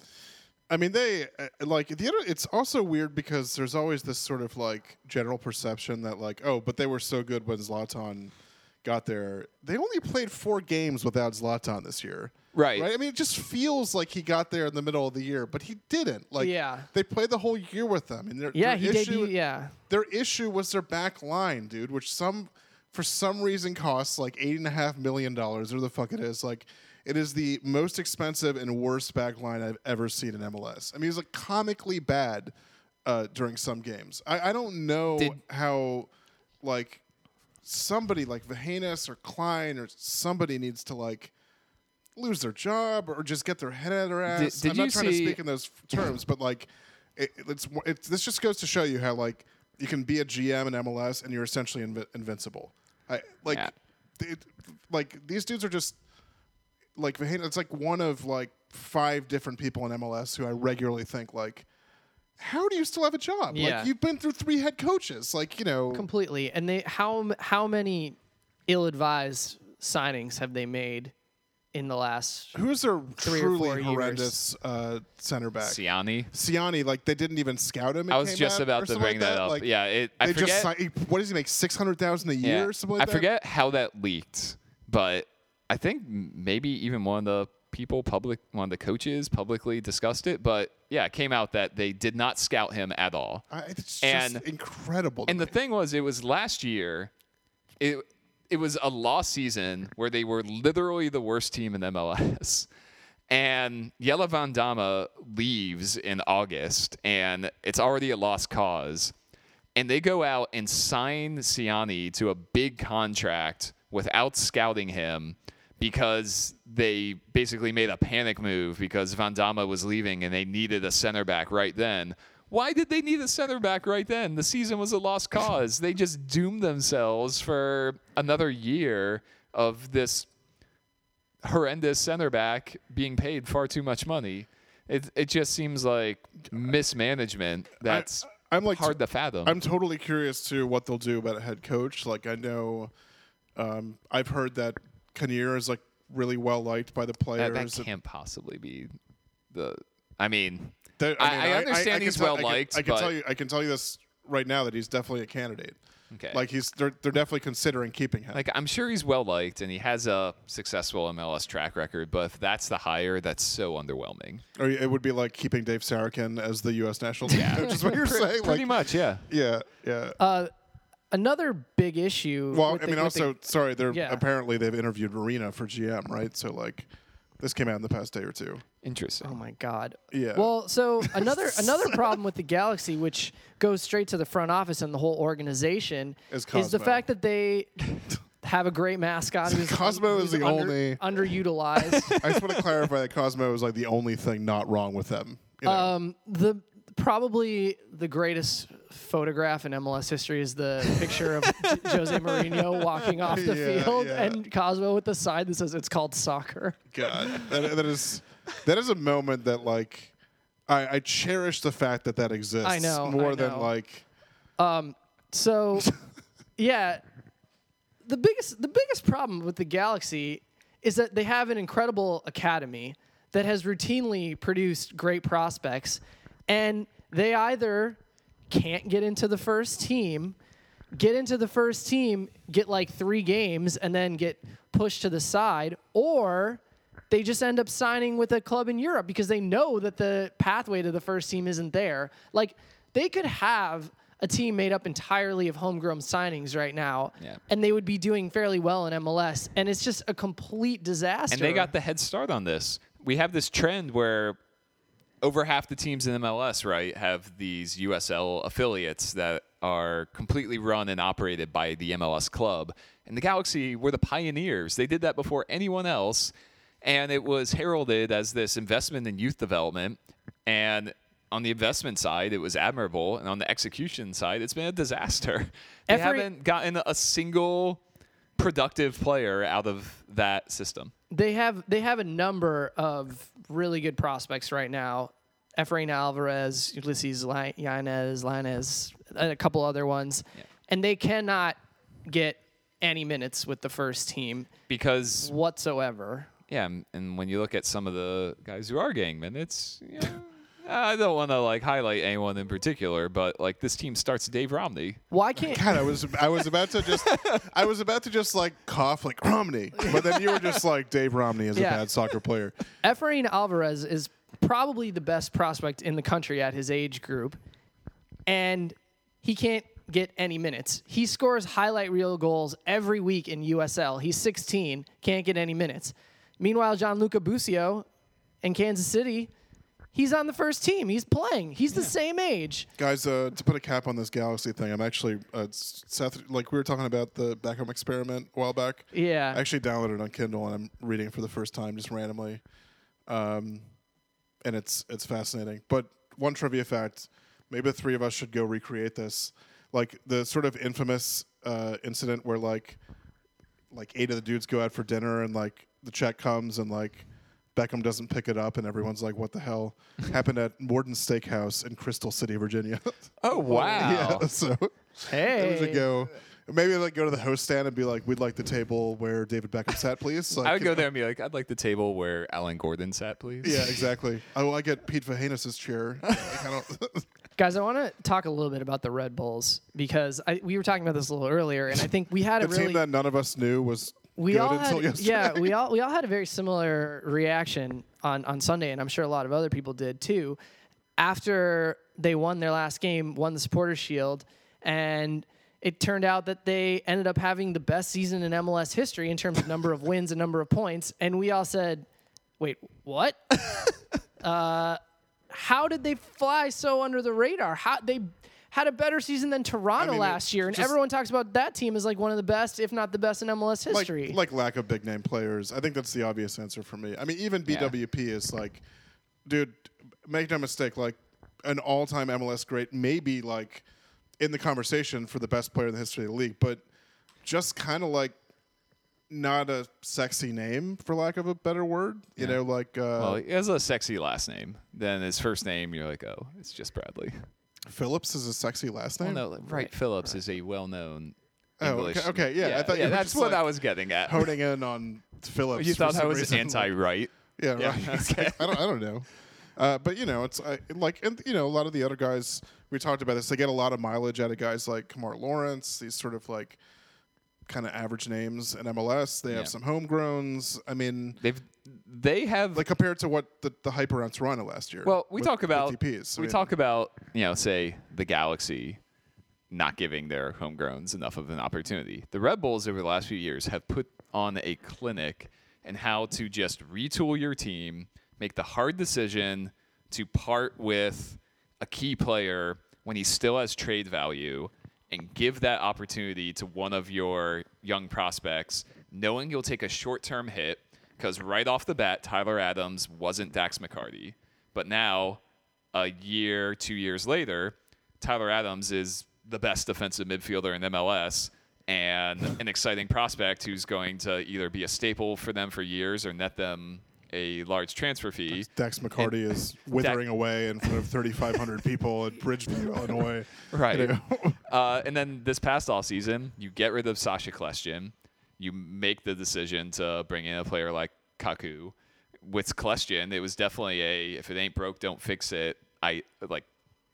I mean, they, uh, like, the other, it's also weird because there's always this sort of, like, general perception that, like, oh, but they were so good when Zlatan got there. They only played four games without Zlatan this year. Right. Right. I mean, it just feels like he got there in the middle of the year, but he didn't. Like, yeah. They played the whole year with them. And their, yeah, their he issue, did. He, yeah. Their issue was their back line, dude, which some, for some reason, costs like eight point five million dollars, or the fuck it is. Like, it is the most expensive and worst back line I've ever seen in M L S. I mean, it was like comically bad uh, during some games. I, I don't know did, how, like, somebody like Vahanas or Klein or somebody needs to, like, lose their job or just get their head out of their ass. Did, did I'm not trying to speak in those terms, but, like, it, it's, it's this just goes to show you how, like, you can be a G M in M L S and you're essentially inv- invincible. I, like, yeah. it, like these dudes are just like Vahanas. It's like one of like five different people in M L S who I regularly think, like, how do you still have a job? Yeah. Like, you've been through three head coaches. Like, you know, completely. And they how how many ill-advised signings have they made in the last who's their three truly or four horrendous years? Uh, center back? Siani. Siani. Like, they didn't even scout him. I was just about to bring like that up. Like, yeah, it, I forget. Just, what does he make? Six hundred thousand a year yeah. or something like I that? I forget how that leaked, but I think maybe even one of the people public one of the coaches publicly discussed it, but yeah, it came out that they did not scout him at all. Uh, it's and, just incredible. And me. the thing was, it was last year, it it was a lost season where they were literally the worst team in M L S. And Jelle Vandamme leaves in August, and it's already a lost cause. And they go out and sign Siani to a big contract without scouting him, because they basically made a panic move because Vandamme was leaving and they needed a center back right then. Why did they need a center back right then? The season was a lost cause. They just doomed themselves for another year of this horrendous center back being paid far too much money. It it just seems like mismanagement that's I, I'm like hard t- to fathom. I'm totally curious to what they'll do about a head coach. Like, I know um, I've heard that Kinnear is, like, really well liked by the players. That, that can't possibly be the. I mean, that, I, mean I, I understand I, I he's well tell, liked. I can, I can tell you, I can tell you this right now that he's definitely a candidate. Okay, like he's they're they're definitely considering keeping him. Like, I'm sure he's well liked and he has a successful M L S track record, but if that's the hire, that's so underwhelming. Or it would be like keeping Dave Sarakin as the U S national team yeah. coach. Is what you're Pre- saying? Pretty like, much, yeah, yeah, yeah. Uh, Another big issue. Well, I mean, the, also, the, sorry, they're yeah. apparently they've interviewed Marina for G M, right? So, like, this came out in the past day or two. Interesting. Oh my God. Yeah. Well, so another another problem with the Galaxy, which goes straight to the front office and the whole organization, is, is the fact that they have a great mascot. Who's, Cosmo who's is the under, only underutilized. I just want to clarify that Cosmo is like the only thing not wrong with them. You know? Um, the probably the greatest photograph in M L S history is the picture of Jose Mourinho walking off the yeah, field yeah. and Cosmo with the sign that says it's called soccer. God, that, that is that is a moment that, like, I, I cherish the fact that that exists. I know more I know. than like. Um. So, yeah, the biggest the biggest problem with the Galaxy is that they have an incredible academy that has routinely produced great prospects, and they either can't get into the first team, get into the first team, get like three games, and then get pushed to the side, or they just end up signing with a club in Europe because they know that the pathway to the first team isn't there. Like, they could have a team made up entirely of homegrown signings right now, yeah. and they would be doing fairly well in M L S, and it's just a complete disaster. And they got the head start on this. We have this trend where over half the teams in M L S, right, have these U S L affiliates that are completely run and operated by the M L S club. And the Galaxy were the pioneers. They did that before anyone else, and it was heralded as this investment in youth development. And on the investment side, it was admirable. And on the execution side, it's been a disaster. They Every- haven't gotten a single productive player out of that system. They have they have a number of really good prospects right now. Efrain Alvarez, Ulysses Yanez, Linez, and a couple other ones. Yeah. And they cannot get any minutes with the first team because whatsoever. Yeah, and when you look at some of the guys who are getting minutes, you know, I don't want to like highlight anyone in particular, but like this team starts Dave Romney. Why can't God? I was I was about to just I was about to just like cough like Romney, but then you were just like Dave Romney is yeah. a bad soccer player. Efrain Alvarez is probably the best prospect in the country at his age group, and he can't get any minutes. He scores highlight reel goals every week in U S L. He's sixteen, can't get any minutes. Meanwhile, Gianluca Busio in Kansas City, he's on the first team. He's playing. He's yeah. the same age. Guys, uh, to put a cap on this Galaxy thing, I'm actually, uh, Seth, like we were talking about the Back Home Experiment a while back. Yeah. I actually downloaded it on Kindle, and I'm reading it for the first time just randomly. Um, and it's it's fascinating. But one trivia fact, maybe the three of us should go recreate this. Like the sort of infamous uh, incident where like like eight of the dudes go out for dinner and like the check comes and like Beckham doesn't pick it up and everyone's like, what the hell? Happened at Morton's Steakhouse in Crystal City, Virginia. Oh, wow. Yeah, so hey. There we go. Maybe like go to the host stand and be like, we'd like the table where David Beckham sat, please. Like, I would go know. there and be like, I'd like the table where Alan Gordon sat, please. Yeah, exactly. Oh, I get Pete Vahanis' chair. Like, I don't Guys, I want to talk a little bit about the Red Bulls because I, we were talking about this a little earlier, and I think we had a really... The team that none of us knew was we good all until had, yesterday. Yeah, we all, we all had a very similar reaction on, on Sunday, and I'm sure a lot of other people did too. After they won their last game, won the Supporters' Shield, and... it turned out that they ended up having the best season in M L S history in terms of number of wins and number of points. And we all said, wait, what? uh, how did they fly so under the radar? How they had a better season than Toronto I mean, last year. And everyone talks about that team as like one of the best, if not the best in M L S history. Like, like lack of big name players. I think that's the obvious answer for me. I mean, even B W P yeah. is like, dude, make no mistake, like an all-time M L S great, maybe like, in the conversation for the best player in the history of the league, but just kind of like not a sexy name, for lack of a better word. You yeah. know, like... Uh, well, he has a sexy last name. Then his first name, you're like, oh, it's just Bradley. Phillips is a sexy last name? Well, no, right, right. Phillips right. is a well-known English... Oh, okay, okay yeah, yeah. I thought yeah, you were that's what like I was getting at. Honing in on Phillips. You thought I was reason. anti-right? Yeah, yeah right. Okay. I, don't, I don't know. Uh, but, you know, it's uh, like, and you know, a lot of the other guys, we talked about this, they get a lot of mileage out of guys like Kamar Lawrence, these sort of like kind of average names in M L S. They yeah. have some homegrowns. I mean, they've, they have. Like compared to what the, the hype around Toronto last year. Well, we with, talk about, T Ps, we mean, talk about, you know, say the Galaxy not giving their homegrowns enough of an opportunity. The Red Bulls over the last few years have put on a clinic in how to just retool your team, make the hard decision to part with a key player when he still has trade value and give that opportunity to one of your young prospects, knowing you'll take a short-term hit because right off the bat, Tyler Adams wasn't Dax McCarty. But now, a year, two years later, Tyler Adams is the best defensive midfielder in M L S and an exciting prospect who's going to either be a staple for them for years or net them a large transfer fee. Dax McCarty and is withering Dax away in front of thirty-five hundred people at Bridgeview, Illinois. Right. You know? uh, and then this past offseason, you get rid of Sasha Kleshchin. You make the decision to bring in a player like Kaku. With Kleshchin, it was definitely a, if it ain't broke, don't fix it. I like,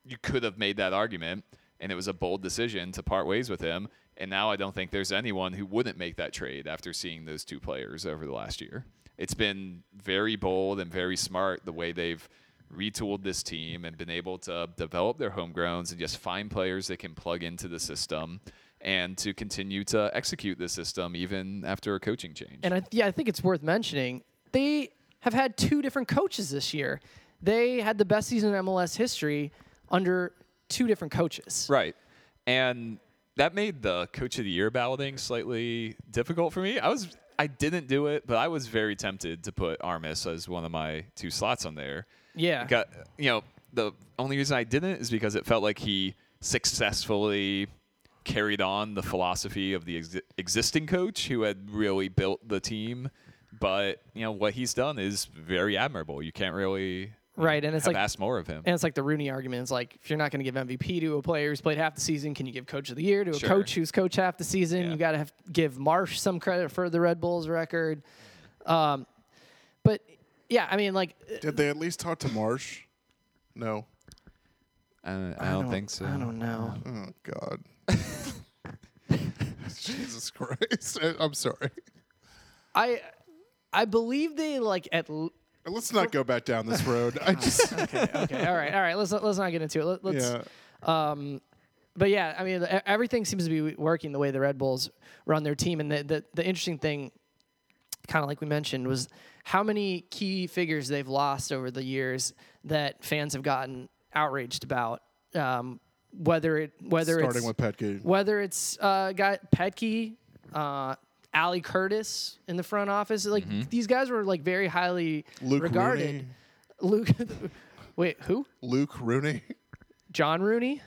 you could have made that argument, and it was a bold decision to part ways with him. And now I don't think there's anyone who wouldn't make that trade after seeing those two players over the last year. It's been very bold and very smart the way they've retooled this team and been able to develop their homegrowns and just find players that can plug into the system and to continue to execute the system even after a coaching change. And I th- yeah, I think it's worth mentioning they have had two different coaches this year. They had the best season in M L S history under two different coaches. Right. And that made the Coach of the Year balloting slightly difficult for me. I was... I didn't do it, but I was very tempted to put Armas as one of my two slots on there. Yeah. Got, you know, the only reason I didn't is because it felt like he successfully carried on the philosophy of the ex- existing coach who had really built the team. But, you know, what he's done is very admirable. You can't really right, and it's have like, asked more of him. And it's like the Rooney argument. It's like, if you're not going to give M V P to a player who's played half the season, can you give Coach of the Year to a sure. coach who's coached half the season? Yeah. You got to have give Marsh some credit for the Red Bulls record. Um, but, yeah, I mean, like... Did they at least talk to Marsh? No. I don't, I don't think so. I don't know. Oh, God. Jesus Christ. I, I'm sorry. I... I believe they like at. L- let's not go back down this road. I just okay, okay, all right, all right. Let's let's not get into it. Let, let's, yeah. Um, but yeah, I mean, everything seems to be working the way the Red Bulls run their team, and the the, the interesting thing, kind of like we mentioned, was how many key figures they've lost over the years that fans have gotten outraged about. Um, whether it whether starting it's, with Petke, whether it's uh, got Petke. Uh, Ali Curtis in the front office, like mm-hmm. these guys were like very highly Luke regarded. Rooney. Luke, wait, who? Luke Rooney, John Rooney.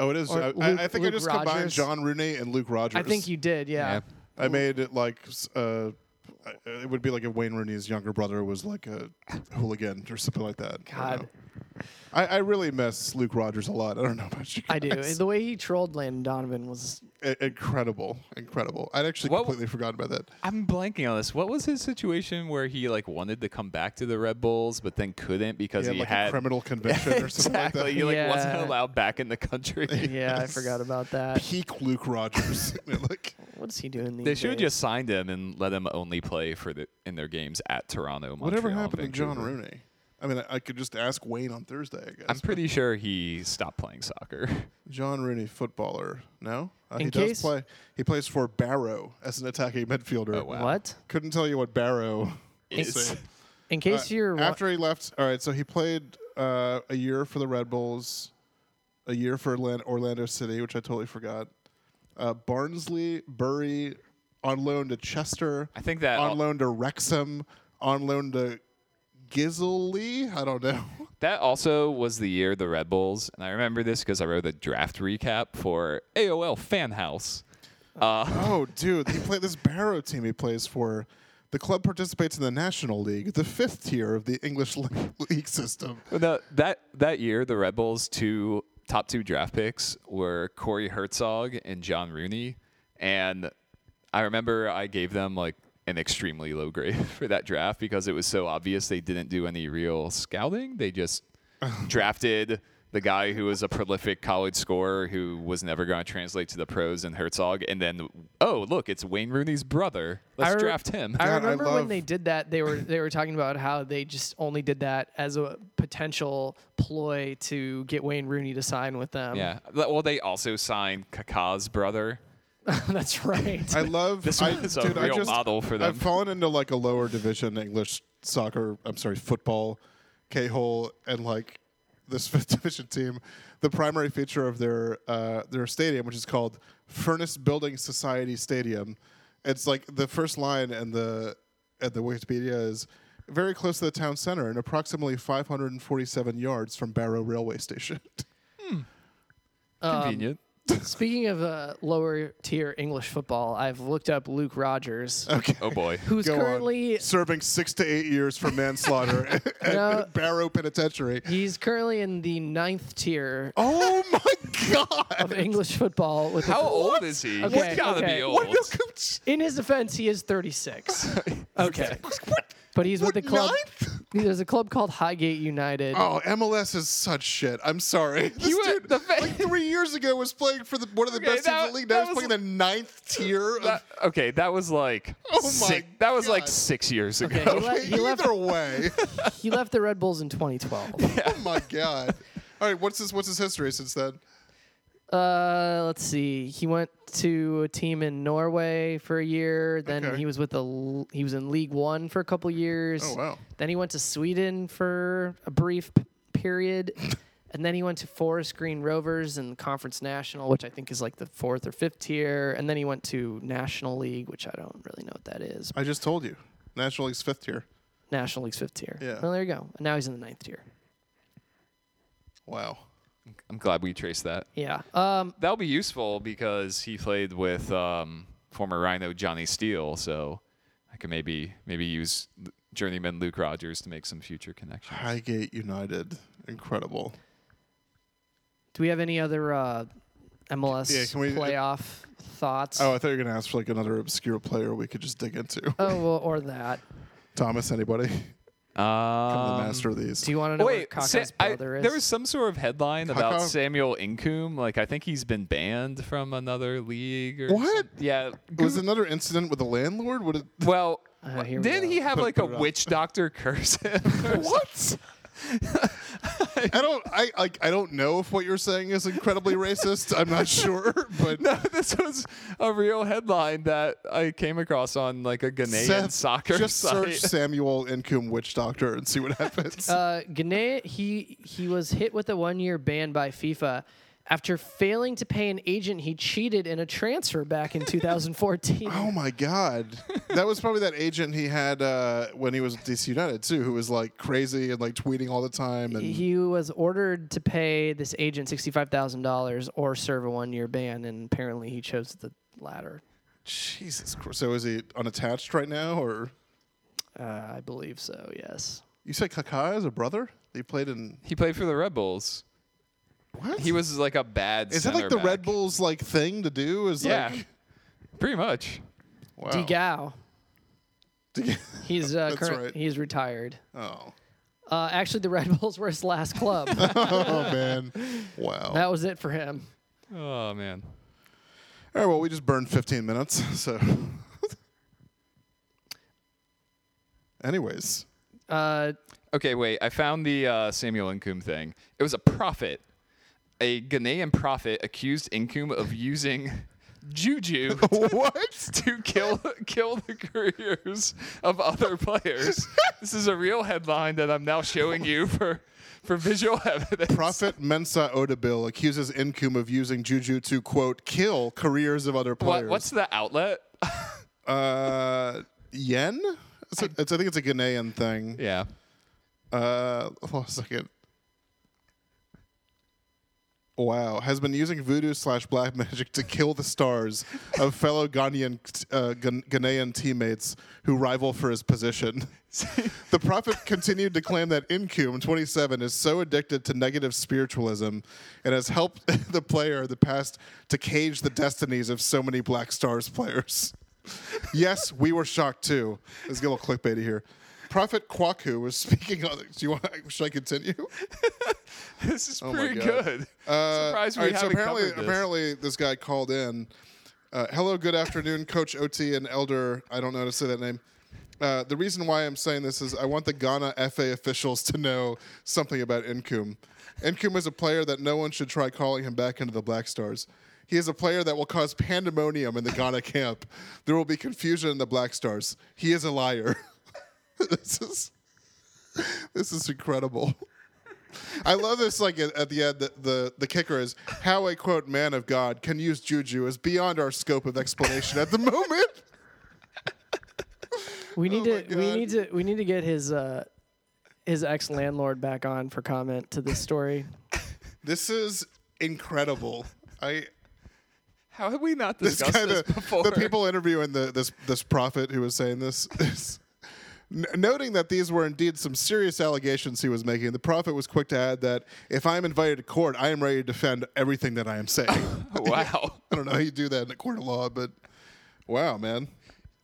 Oh, it is. I, Luke, I think Luke I just Rodgers. Combined John Rooney and Luke Rodgers. I think you did, yeah. yeah. I made it like uh, it would be like if Wayne Rooney's younger brother was like a hooligan or something like that. God, I, I, I really miss Luke Rodgers a lot. I don't know about you guys. I do. The way he trolled Landon Donovan was. Incredible, incredible. I'd actually what completely w- forgotten about that. I'm blanking on this. What was his situation where he like wanted to come back to the Red Bulls, but then couldn't because yeah, he like had a criminal conviction or something exactly. like that? He like yeah. wasn't allowed back in the country. Yeah, yes. I forgot about that. Peak Luke Rodgers. like, what's he doing? These they should have just signed him and let him only play for the in their games at Toronto. Montreal, Whatever happened to John Rooney? I mean, I, I could just ask Wayne on Thursday, I guess. I'm pretty sure he stopped playing soccer. John Rooney, footballer. No? Uh, he case? does play. He plays for Barrow as an attacking midfielder. Oh, wow. What? Couldn't tell you what Barrow is. In case uh, you're... Wa- after he left... All right, so he played uh, a year for the Red Bulls, a year for Orlando, Orlando City, which I totally forgot, uh, Barnsley, Bury, on loan to Chester, I think that on I'll- loan to Wrexham, on loan to... Gizzily? I don't know. That also was the year the Red Bulls, and I remember this because I wrote a draft recap for A O L Fan House. Uh, oh, dude. He played this Barrow team he plays for. The club participates in the National League, the fifth tier of the English league system. The, that, that year, the Red Bulls' two, top two draft picks were Corey Herzog and John Rooney, and I remember I gave them, like, an extremely low grade for that draft because it was so obvious they didn't do any real scouting. They just drafted the guy who was a prolific college scorer who was never going to translate to the pros in Herzog. And then, oh, look, it's Wayne Rooney's brother. Let's re- draft him. I God, remember I when they did that, they were they were talking about how they just only did that as a potential ploy to get Wayne Rooney to sign with them. Yeah. Well, they also signed Kaká's brother. That's right. I love this I, is a dude, real I just, model for them. I've fallen into like a lower division English soccer. I'm sorry, football, K-hole, and like this fifth division team. The primary feature of their uh, their stadium, which is called Furnace Building Society Stadium, it's like the first line and the at the Wikipedia is very close to the town center and approximately five hundred forty-seven yards from Barrow Railway Station. Hmm. Convenient. Um, Speaking of uh, lower tier English football, I've looked up Luke Rodgers. Okay. Oh boy. Who's Go currently on. serving six to eight years for manslaughter at, no, at Barrow Penitentiary. He's currently in the ninth tier. Oh my God. Of English football. With How old what? is he? Okay, He's gotta okay. be old. In his defense, he is thirty-six. Okay. What? But he's what, with the club. Ninth? There's a club called Highgate United. Oh, M L S is such shit. I'm sorry. This dude, the fa- like three years ago, was playing for the, one of the okay, best that, teams in the league. Now he's playing l- the ninth tier. That, of okay, that was like oh six, my that was God. like six years ago. Okay, he le- he left, Either way, he left the Red Bulls in twenty twelve. Yeah. Oh my God! All right, what's his what's his history since then? Uh, let's see. He went to a team in Norway for a year. Then okay. he was with the he was in League One for a couple years. Oh wow! Then he went to Sweden for a brief p- period, and then he went to Forest Green Rovers and Conference National, which I think is like the fourth or fifth tier. And then he went to National League, which I don't really know what that is. I just told you, National League's fifth tier. National League's fifth tier. Yeah. Well, there you go. And now he's in the ninth tier. Wow. I'm glad we traced that. Yeah. Um, that'll be useful because he played with um, former Rhino Johnny Steele, so I can maybe maybe use journeyman Luke Rodgers to make some future connections. Highgate United. Incredible. Do we have any other uh, M L S yeah, can we, playoff uh, thoughts? Oh, I thought you were going to ask for like another obscure player we could just dig into. Oh, well, or that. Thomas, anybody? Um, Come the master of these. Do you want to know Wait, what Kaka's Sa- brother I, is? There was some sort of headline Kaka? about Samuel Nkum. Like, I think he's been banned from another league. Or what? Some, yeah. It was another incident with a landlord? What? It well, uh, didn't go. he have put, like put a witch doctor curse him? What? I don't. I like. I don't know if what you're saying is incredibly racist. I'm not sure, but no, this was a real headline that I came across on like a Ghanaian Seth, soccer just site. Just search Samuel Nkum witch doctor and see what happens. Uh, Ghanaian. He he was hit with a one year ban by FIFA after failing to pay an agent he cheated in a transfer back in two thousand fourteen. Oh my God, that was probably that agent he had uh, when he was at D C United too, who was like crazy and like tweeting all the time. And he was ordered to pay this agent sixty-five thousand dollars or serve a one-year ban, and apparently he chose the latter. Jesus Christ! So is he unattached right now, or? Uh, I believe so. Yes. You said Kaká is a brother? He played in. He played for the Red Bulls. What? He was like a bad. Is that like the back. Red Bulls like thing to do? Is yeah, like pretty much. Wow. DeGao. De- he's uh, current. Right. He's retired. Oh. Uh, actually, the Red Bulls were his last club. Oh man! Wow. That was it for him. Oh man. All right. Well, we just burned fifteen minutes. So. Anyways. Uh. Okay. Wait. I found the uh, Samuel Nkum thing. It was a prophet. A Ghanaian prophet accused Nkum of using juju what? to kill kill the careers of other players. This is a real headline that I'm now showing you for, for visual evidence. Prophet Mensah Odebil accuses Nkum of using juju to, quote, kill careers of other players. What, what's the outlet? uh, Yen? It's a, it's, I think it's a Ghanaian thing. Yeah. Uh, hold on a second. Wow, has been using voodoo slash black magic to kill the stars of fellow Ghanaian, uh, Ghanaian teammates who rival for his position. The prophet continued to claim that Nkum, twenty-seven, is so addicted to negative spiritualism and has helped the player in the past to cage the destinies of so many Black Stars players. Yes, we were shocked too. Let's get a little clickbaity here. Prophet Kwaku was speaking on it. Do you want? Should I continue? This is oh pretty good. Uh, Surprised we right, haven't so apparently, covered this. Apparently, this guy called in. Uh, Hello, good afternoon, Coach O T and Elder. I don't know how to say that name. Uh, the reason why I'm saying this is I want the Ghana F A officials to know something about Nkum. Nkum is a player that no one should try calling him back into the Black Stars. He is a player that will cause pandemonium in the Ghana camp. There will be confusion in the Black Stars. He is a liar. This is this is incredible. I love this. Like at, at the end, the, the the kicker is how a quote man of God can use juju is beyond our scope of explanation at the moment. We need oh to we need to we need to get his uh, his ex landlord back on for comment to this story. This is incredible. I. How have we not discussed this, kinda, this before? The people interviewing the this this prophet who was saying this. Is, N- noting that these were indeed some serious allegations he was making, the prophet was quick to add that if I am invited to court, I am ready to defend everything that I am saying. Wow. I don't know how you do that in a court of law, but wow, man.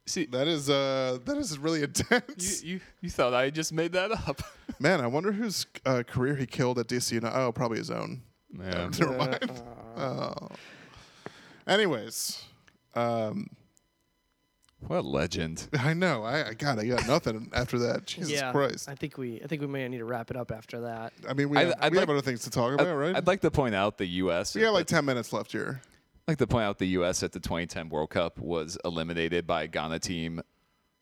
See, that is uh, that is really intense. You, you you thought I just made that up. Man, I wonder whose uh, career he killed at D C. Oh, probably his own. Yeah. Never mind. Oh. Anyways. Um, What a legend! I know. I, I God, I got nothing after that. Jesus yeah, Christ! I think we, I think we may need to wrap it up after that. I mean, we, I'd, have, I'd we like, have other things to talk about, I'd, right? I'd like to point out the U S. We got like ten minutes left here. I'd like to point out the U S at the twenty ten World Cup was eliminated by a Ghana team,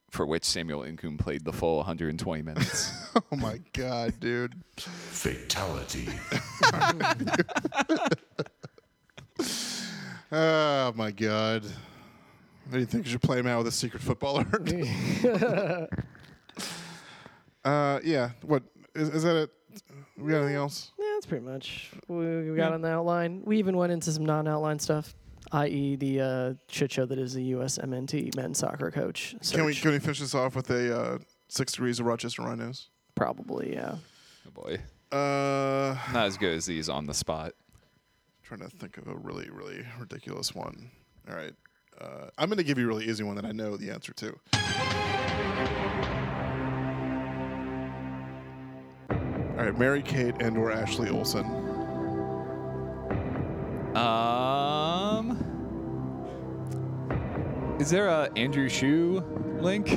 for which Samuel Nkum played the full one hundred twenty minutes. Oh my God, dude! Fatality. Oh my God. What do you think? You should play him out with a secret footballer? uh, yeah. What is, is that? It? We got anything else? Yeah, that's pretty much what we got yeah. on the outline. We even went into some non-outline stuff, that is the uh, shit show that is the U S M N T men's soccer coach search. Can we can we finish this off with a uh, six degrees of Rochester Rhinos? Probably, yeah. Oh boy. Uh, Not as good as these on the spot. Trying to think of a really, really ridiculous one. All right. Uh, I'm going to give you a really easy one that I know the answer to. All right. Mary-Kate and or Ashley Olsen. Um, is there a Andrew Shue link?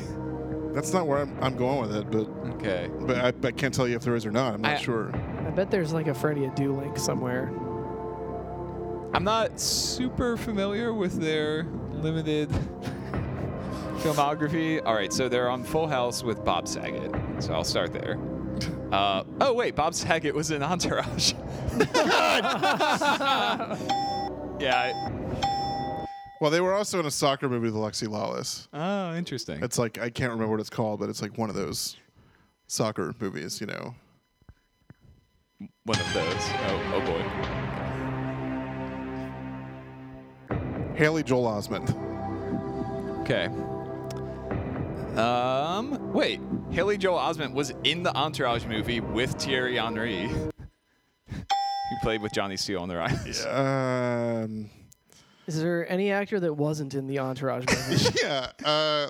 That's not where I'm, I'm going with it, but okay. But I, I can't tell you if there is or not. I'm not I, sure. I bet there's like a Freddie Adu link somewhere. I'm not super familiar with their limited filmography. All right, so they're on Full House with Bob Saget, so I'll start there. Uh, oh wait, Bob Saget was in Entourage. yeah. I, Well, they were also in a soccer movie with Alexi Lawless. Oh, interesting. It's like, I can't remember what it's called, but it's like one of those soccer movies, you know. One of those. Oh, oh boy. Haley Joel Osment. Okay. Um, wait. Haley Joel Osment was in the Entourage movie with Thierry Henry, who played with Johnny Steele on the Rise. Yeah. Um... Is there any actor that wasn't in the Entourage movie? yeah. Uh,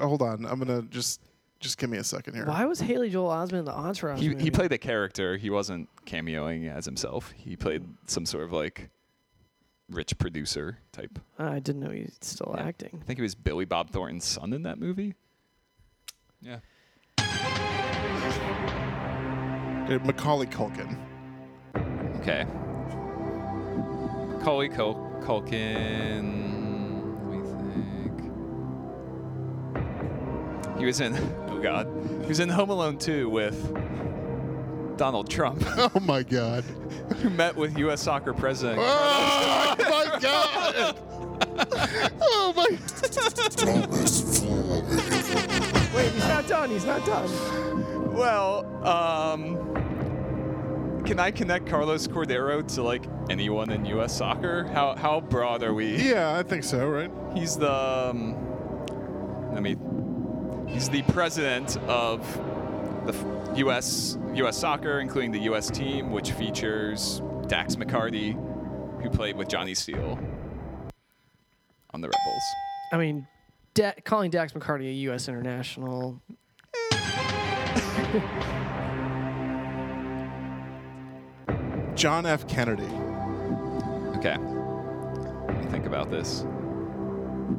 hold on. I'm going to just just give me a second here. Why was Haley Joel Osment in the Entourage he, movie? He played a character. He wasn't cameoing as himself. He played some sort of like rich producer type. I didn't know he was still yeah. acting. I think he was Billy Bob Thornton's son in that movie. Yeah. Macaulay Culkin. Okay. Macaulay Culkin. Culkin, let me think. He was in, oh God, he was in Home Alone two with Donald Trump. Oh my God. Who met with U S soccer president. Oh my God. Oh my. Thomas Floyd. Wait, he's not done. He's not done. Well, um. Can I connect Carlos Cordero to like anyone in U S soccer? How how broad are we? Yeah, I think so, right? He's the um, let me. He's the president of the U S U S soccer, including the U S team, which features Dax McCarty, who played with Johnny Steele on the Red Bulls. I mean, da- calling Dax McCarty a U S international. John F. Kennedy. Okay. Let me think about this.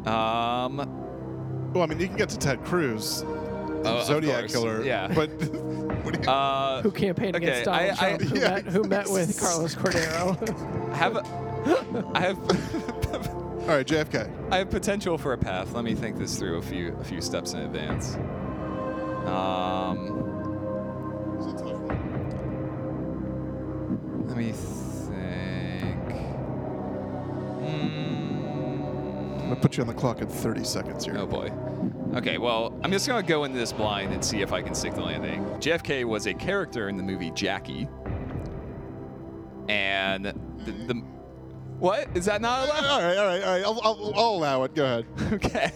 Um, well, I mean, you can get to Ted Cruz, oh, Zodiac killer. Yeah. But you, uh, who campaigned okay, against Donald I, Trump? I, who, yeah. met, who met with Carlos Cordero? I have. A, I have. All right, J F K. I have potential for a path. Let me think this through a few a few steps in advance. Um. Let me think. Mm. I'm gonna put you on the clock at thirty seconds here. Oh boy. Okay, well, I'm just gonna go into this blind and see if I can stick the landing. J F K was a character in the movie Jackie, and the, the what is that not allowed? All right, all right, all right. I'll, I'll, I'll allow it. Go ahead. Okay.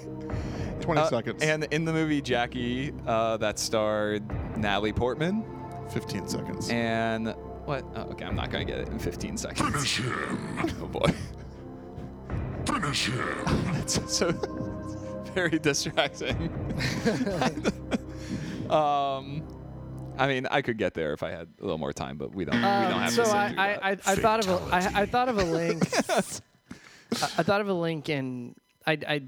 twenty uh, seconds. And in the movie Jackie, uh, that starred Natalie Portman. fifteen seconds. And. What? Oh, okay, I'm not going to get it in fifteen seconds. Finish him. Oh, boy. Finish him. That's so very distracting. um, I mean, I could get there if I had a little more time, but we don't, um, we don't have so this. So I, I, I, I, thought of a, I, I thought of a link. yes. I, I thought of a link, and I, I,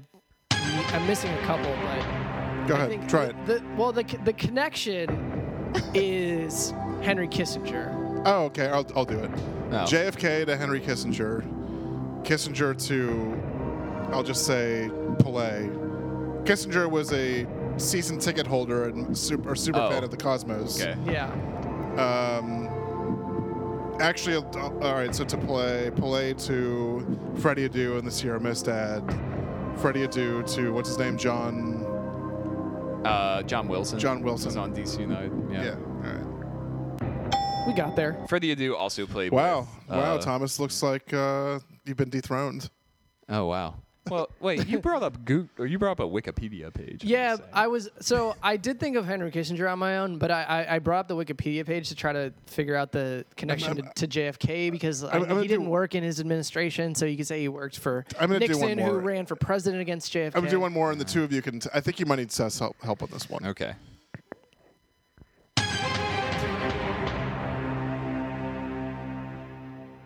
I'm missing a couple, but... Go I ahead, think try the, it. The, well, the, the connection is Henry Kissinger. Oh, okay. I'll I'll do it. Oh. J F K to Henry Kissinger, Kissinger to, I'll just say Pelé. Kissinger was a season ticket holder and super or super oh. fan of the Cosmos. Okay. Yeah. Um. Actually, all right. So to Pelé, Pelé to Freddie Adu and the Sierra Mistad, Freddie Adu to what's his name, John. Uh, John Wilson. John Wilson. He's on D C United. Yeah. yeah. All right. we got there. Freddie Adu also played. Wow. With, wow, uh, Thomas, looks like uh, you've been dethroned. Oh, wow. Well, wait, you brought up Goog- or you brought up a Wikipedia page. Yeah, I was so I did think of Henry Kissinger on my own, but I, I, I brought up the Wikipedia page to try to figure out the connection I'm, I'm, to, to J F K because I'm, I, I'm he didn't do, work in his administration, so you could say he worked for Nixon, who ran for president against J F K. I'm going to do one more, and the two of you can. T- I think you might need Seth's help, help with this one. Okay.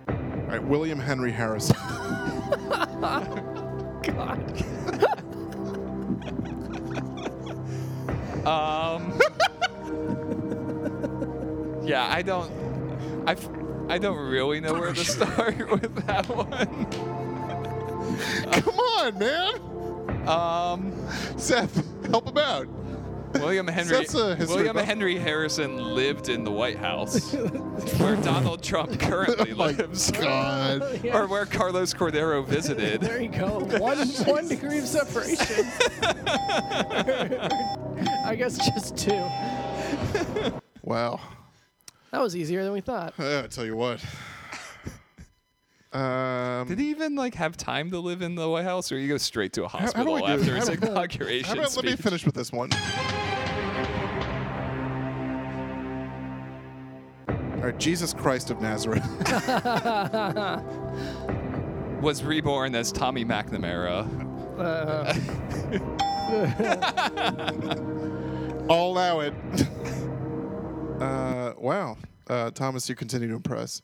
All right, William Henry Harrison. God. um. Yeah, I don't. I, I don't really know where to start with that one. Come on, man. Um, Seth, help him out. William Henry. William book. Henry Harrison lived in the White House, where Donald Trump currently oh lives, God. Or where Carlos Cordero visited. There you go. One one degree of separation. I guess just two. Wow. That was easier than we thought. Uh, I tell you what. Um, Did he even like have time to live in the White House, or you go straight to a hospital how, how after his inauguration? How about, let me finish with this one. All right, Jesus Christ of Nazareth was reborn as Tommy McNamara. Uh, I'll allow it. Uh, wow, uh, Thomas, you continue to impress.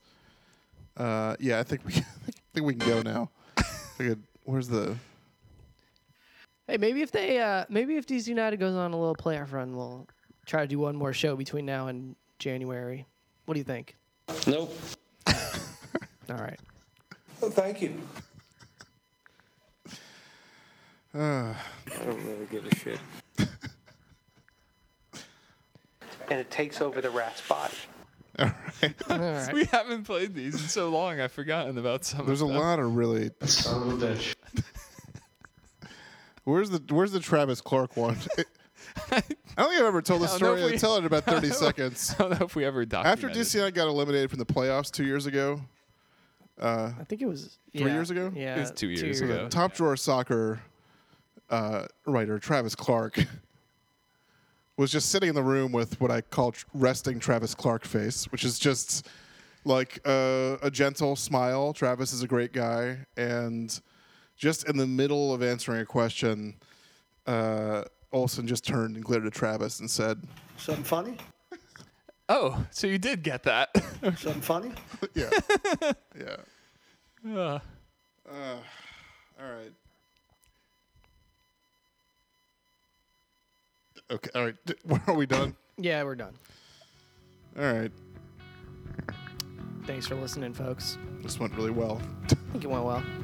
Uh, yeah, I think we, I think we can go now. Could, where's the? Hey, maybe if they, uh, maybe if D C United goes on a little playoff run, we'll try to do one more show between now and January. What do you think? Nope. All right. Well, thank you. Uh. I don't really give a shit. And it takes over the rat's body. All right. All right. We haven't played these in so long. I've forgotten about some. There's of them. There's a lot of really. where's the Where's the Travis Clark one? I don't think I've ever told this story. I tell it in about thirty I seconds. I don't know if we ever documented. After D C I got eliminated from the playoffs two years ago. Uh, I think it was three yeah, years ago. Yeah, it was two years, two years ago. ago. Top yeah. drawer soccer uh, writer Travis Clark. Was just sitting in the room with what I call tr- resting Travis Clark face, which is just like uh, a gentle smile. Travis is a great guy. And just in the middle of answering a question, uh, Olsen just turned and glared at Travis and said, "Something funny?" Oh, so you did get that. Something funny? Yeah. Yeah. Uh. Uh, all right. Okay, all right. Are we done? Yeah, we're done. All right. Thanks for listening, folks. This went really well. I think it went well.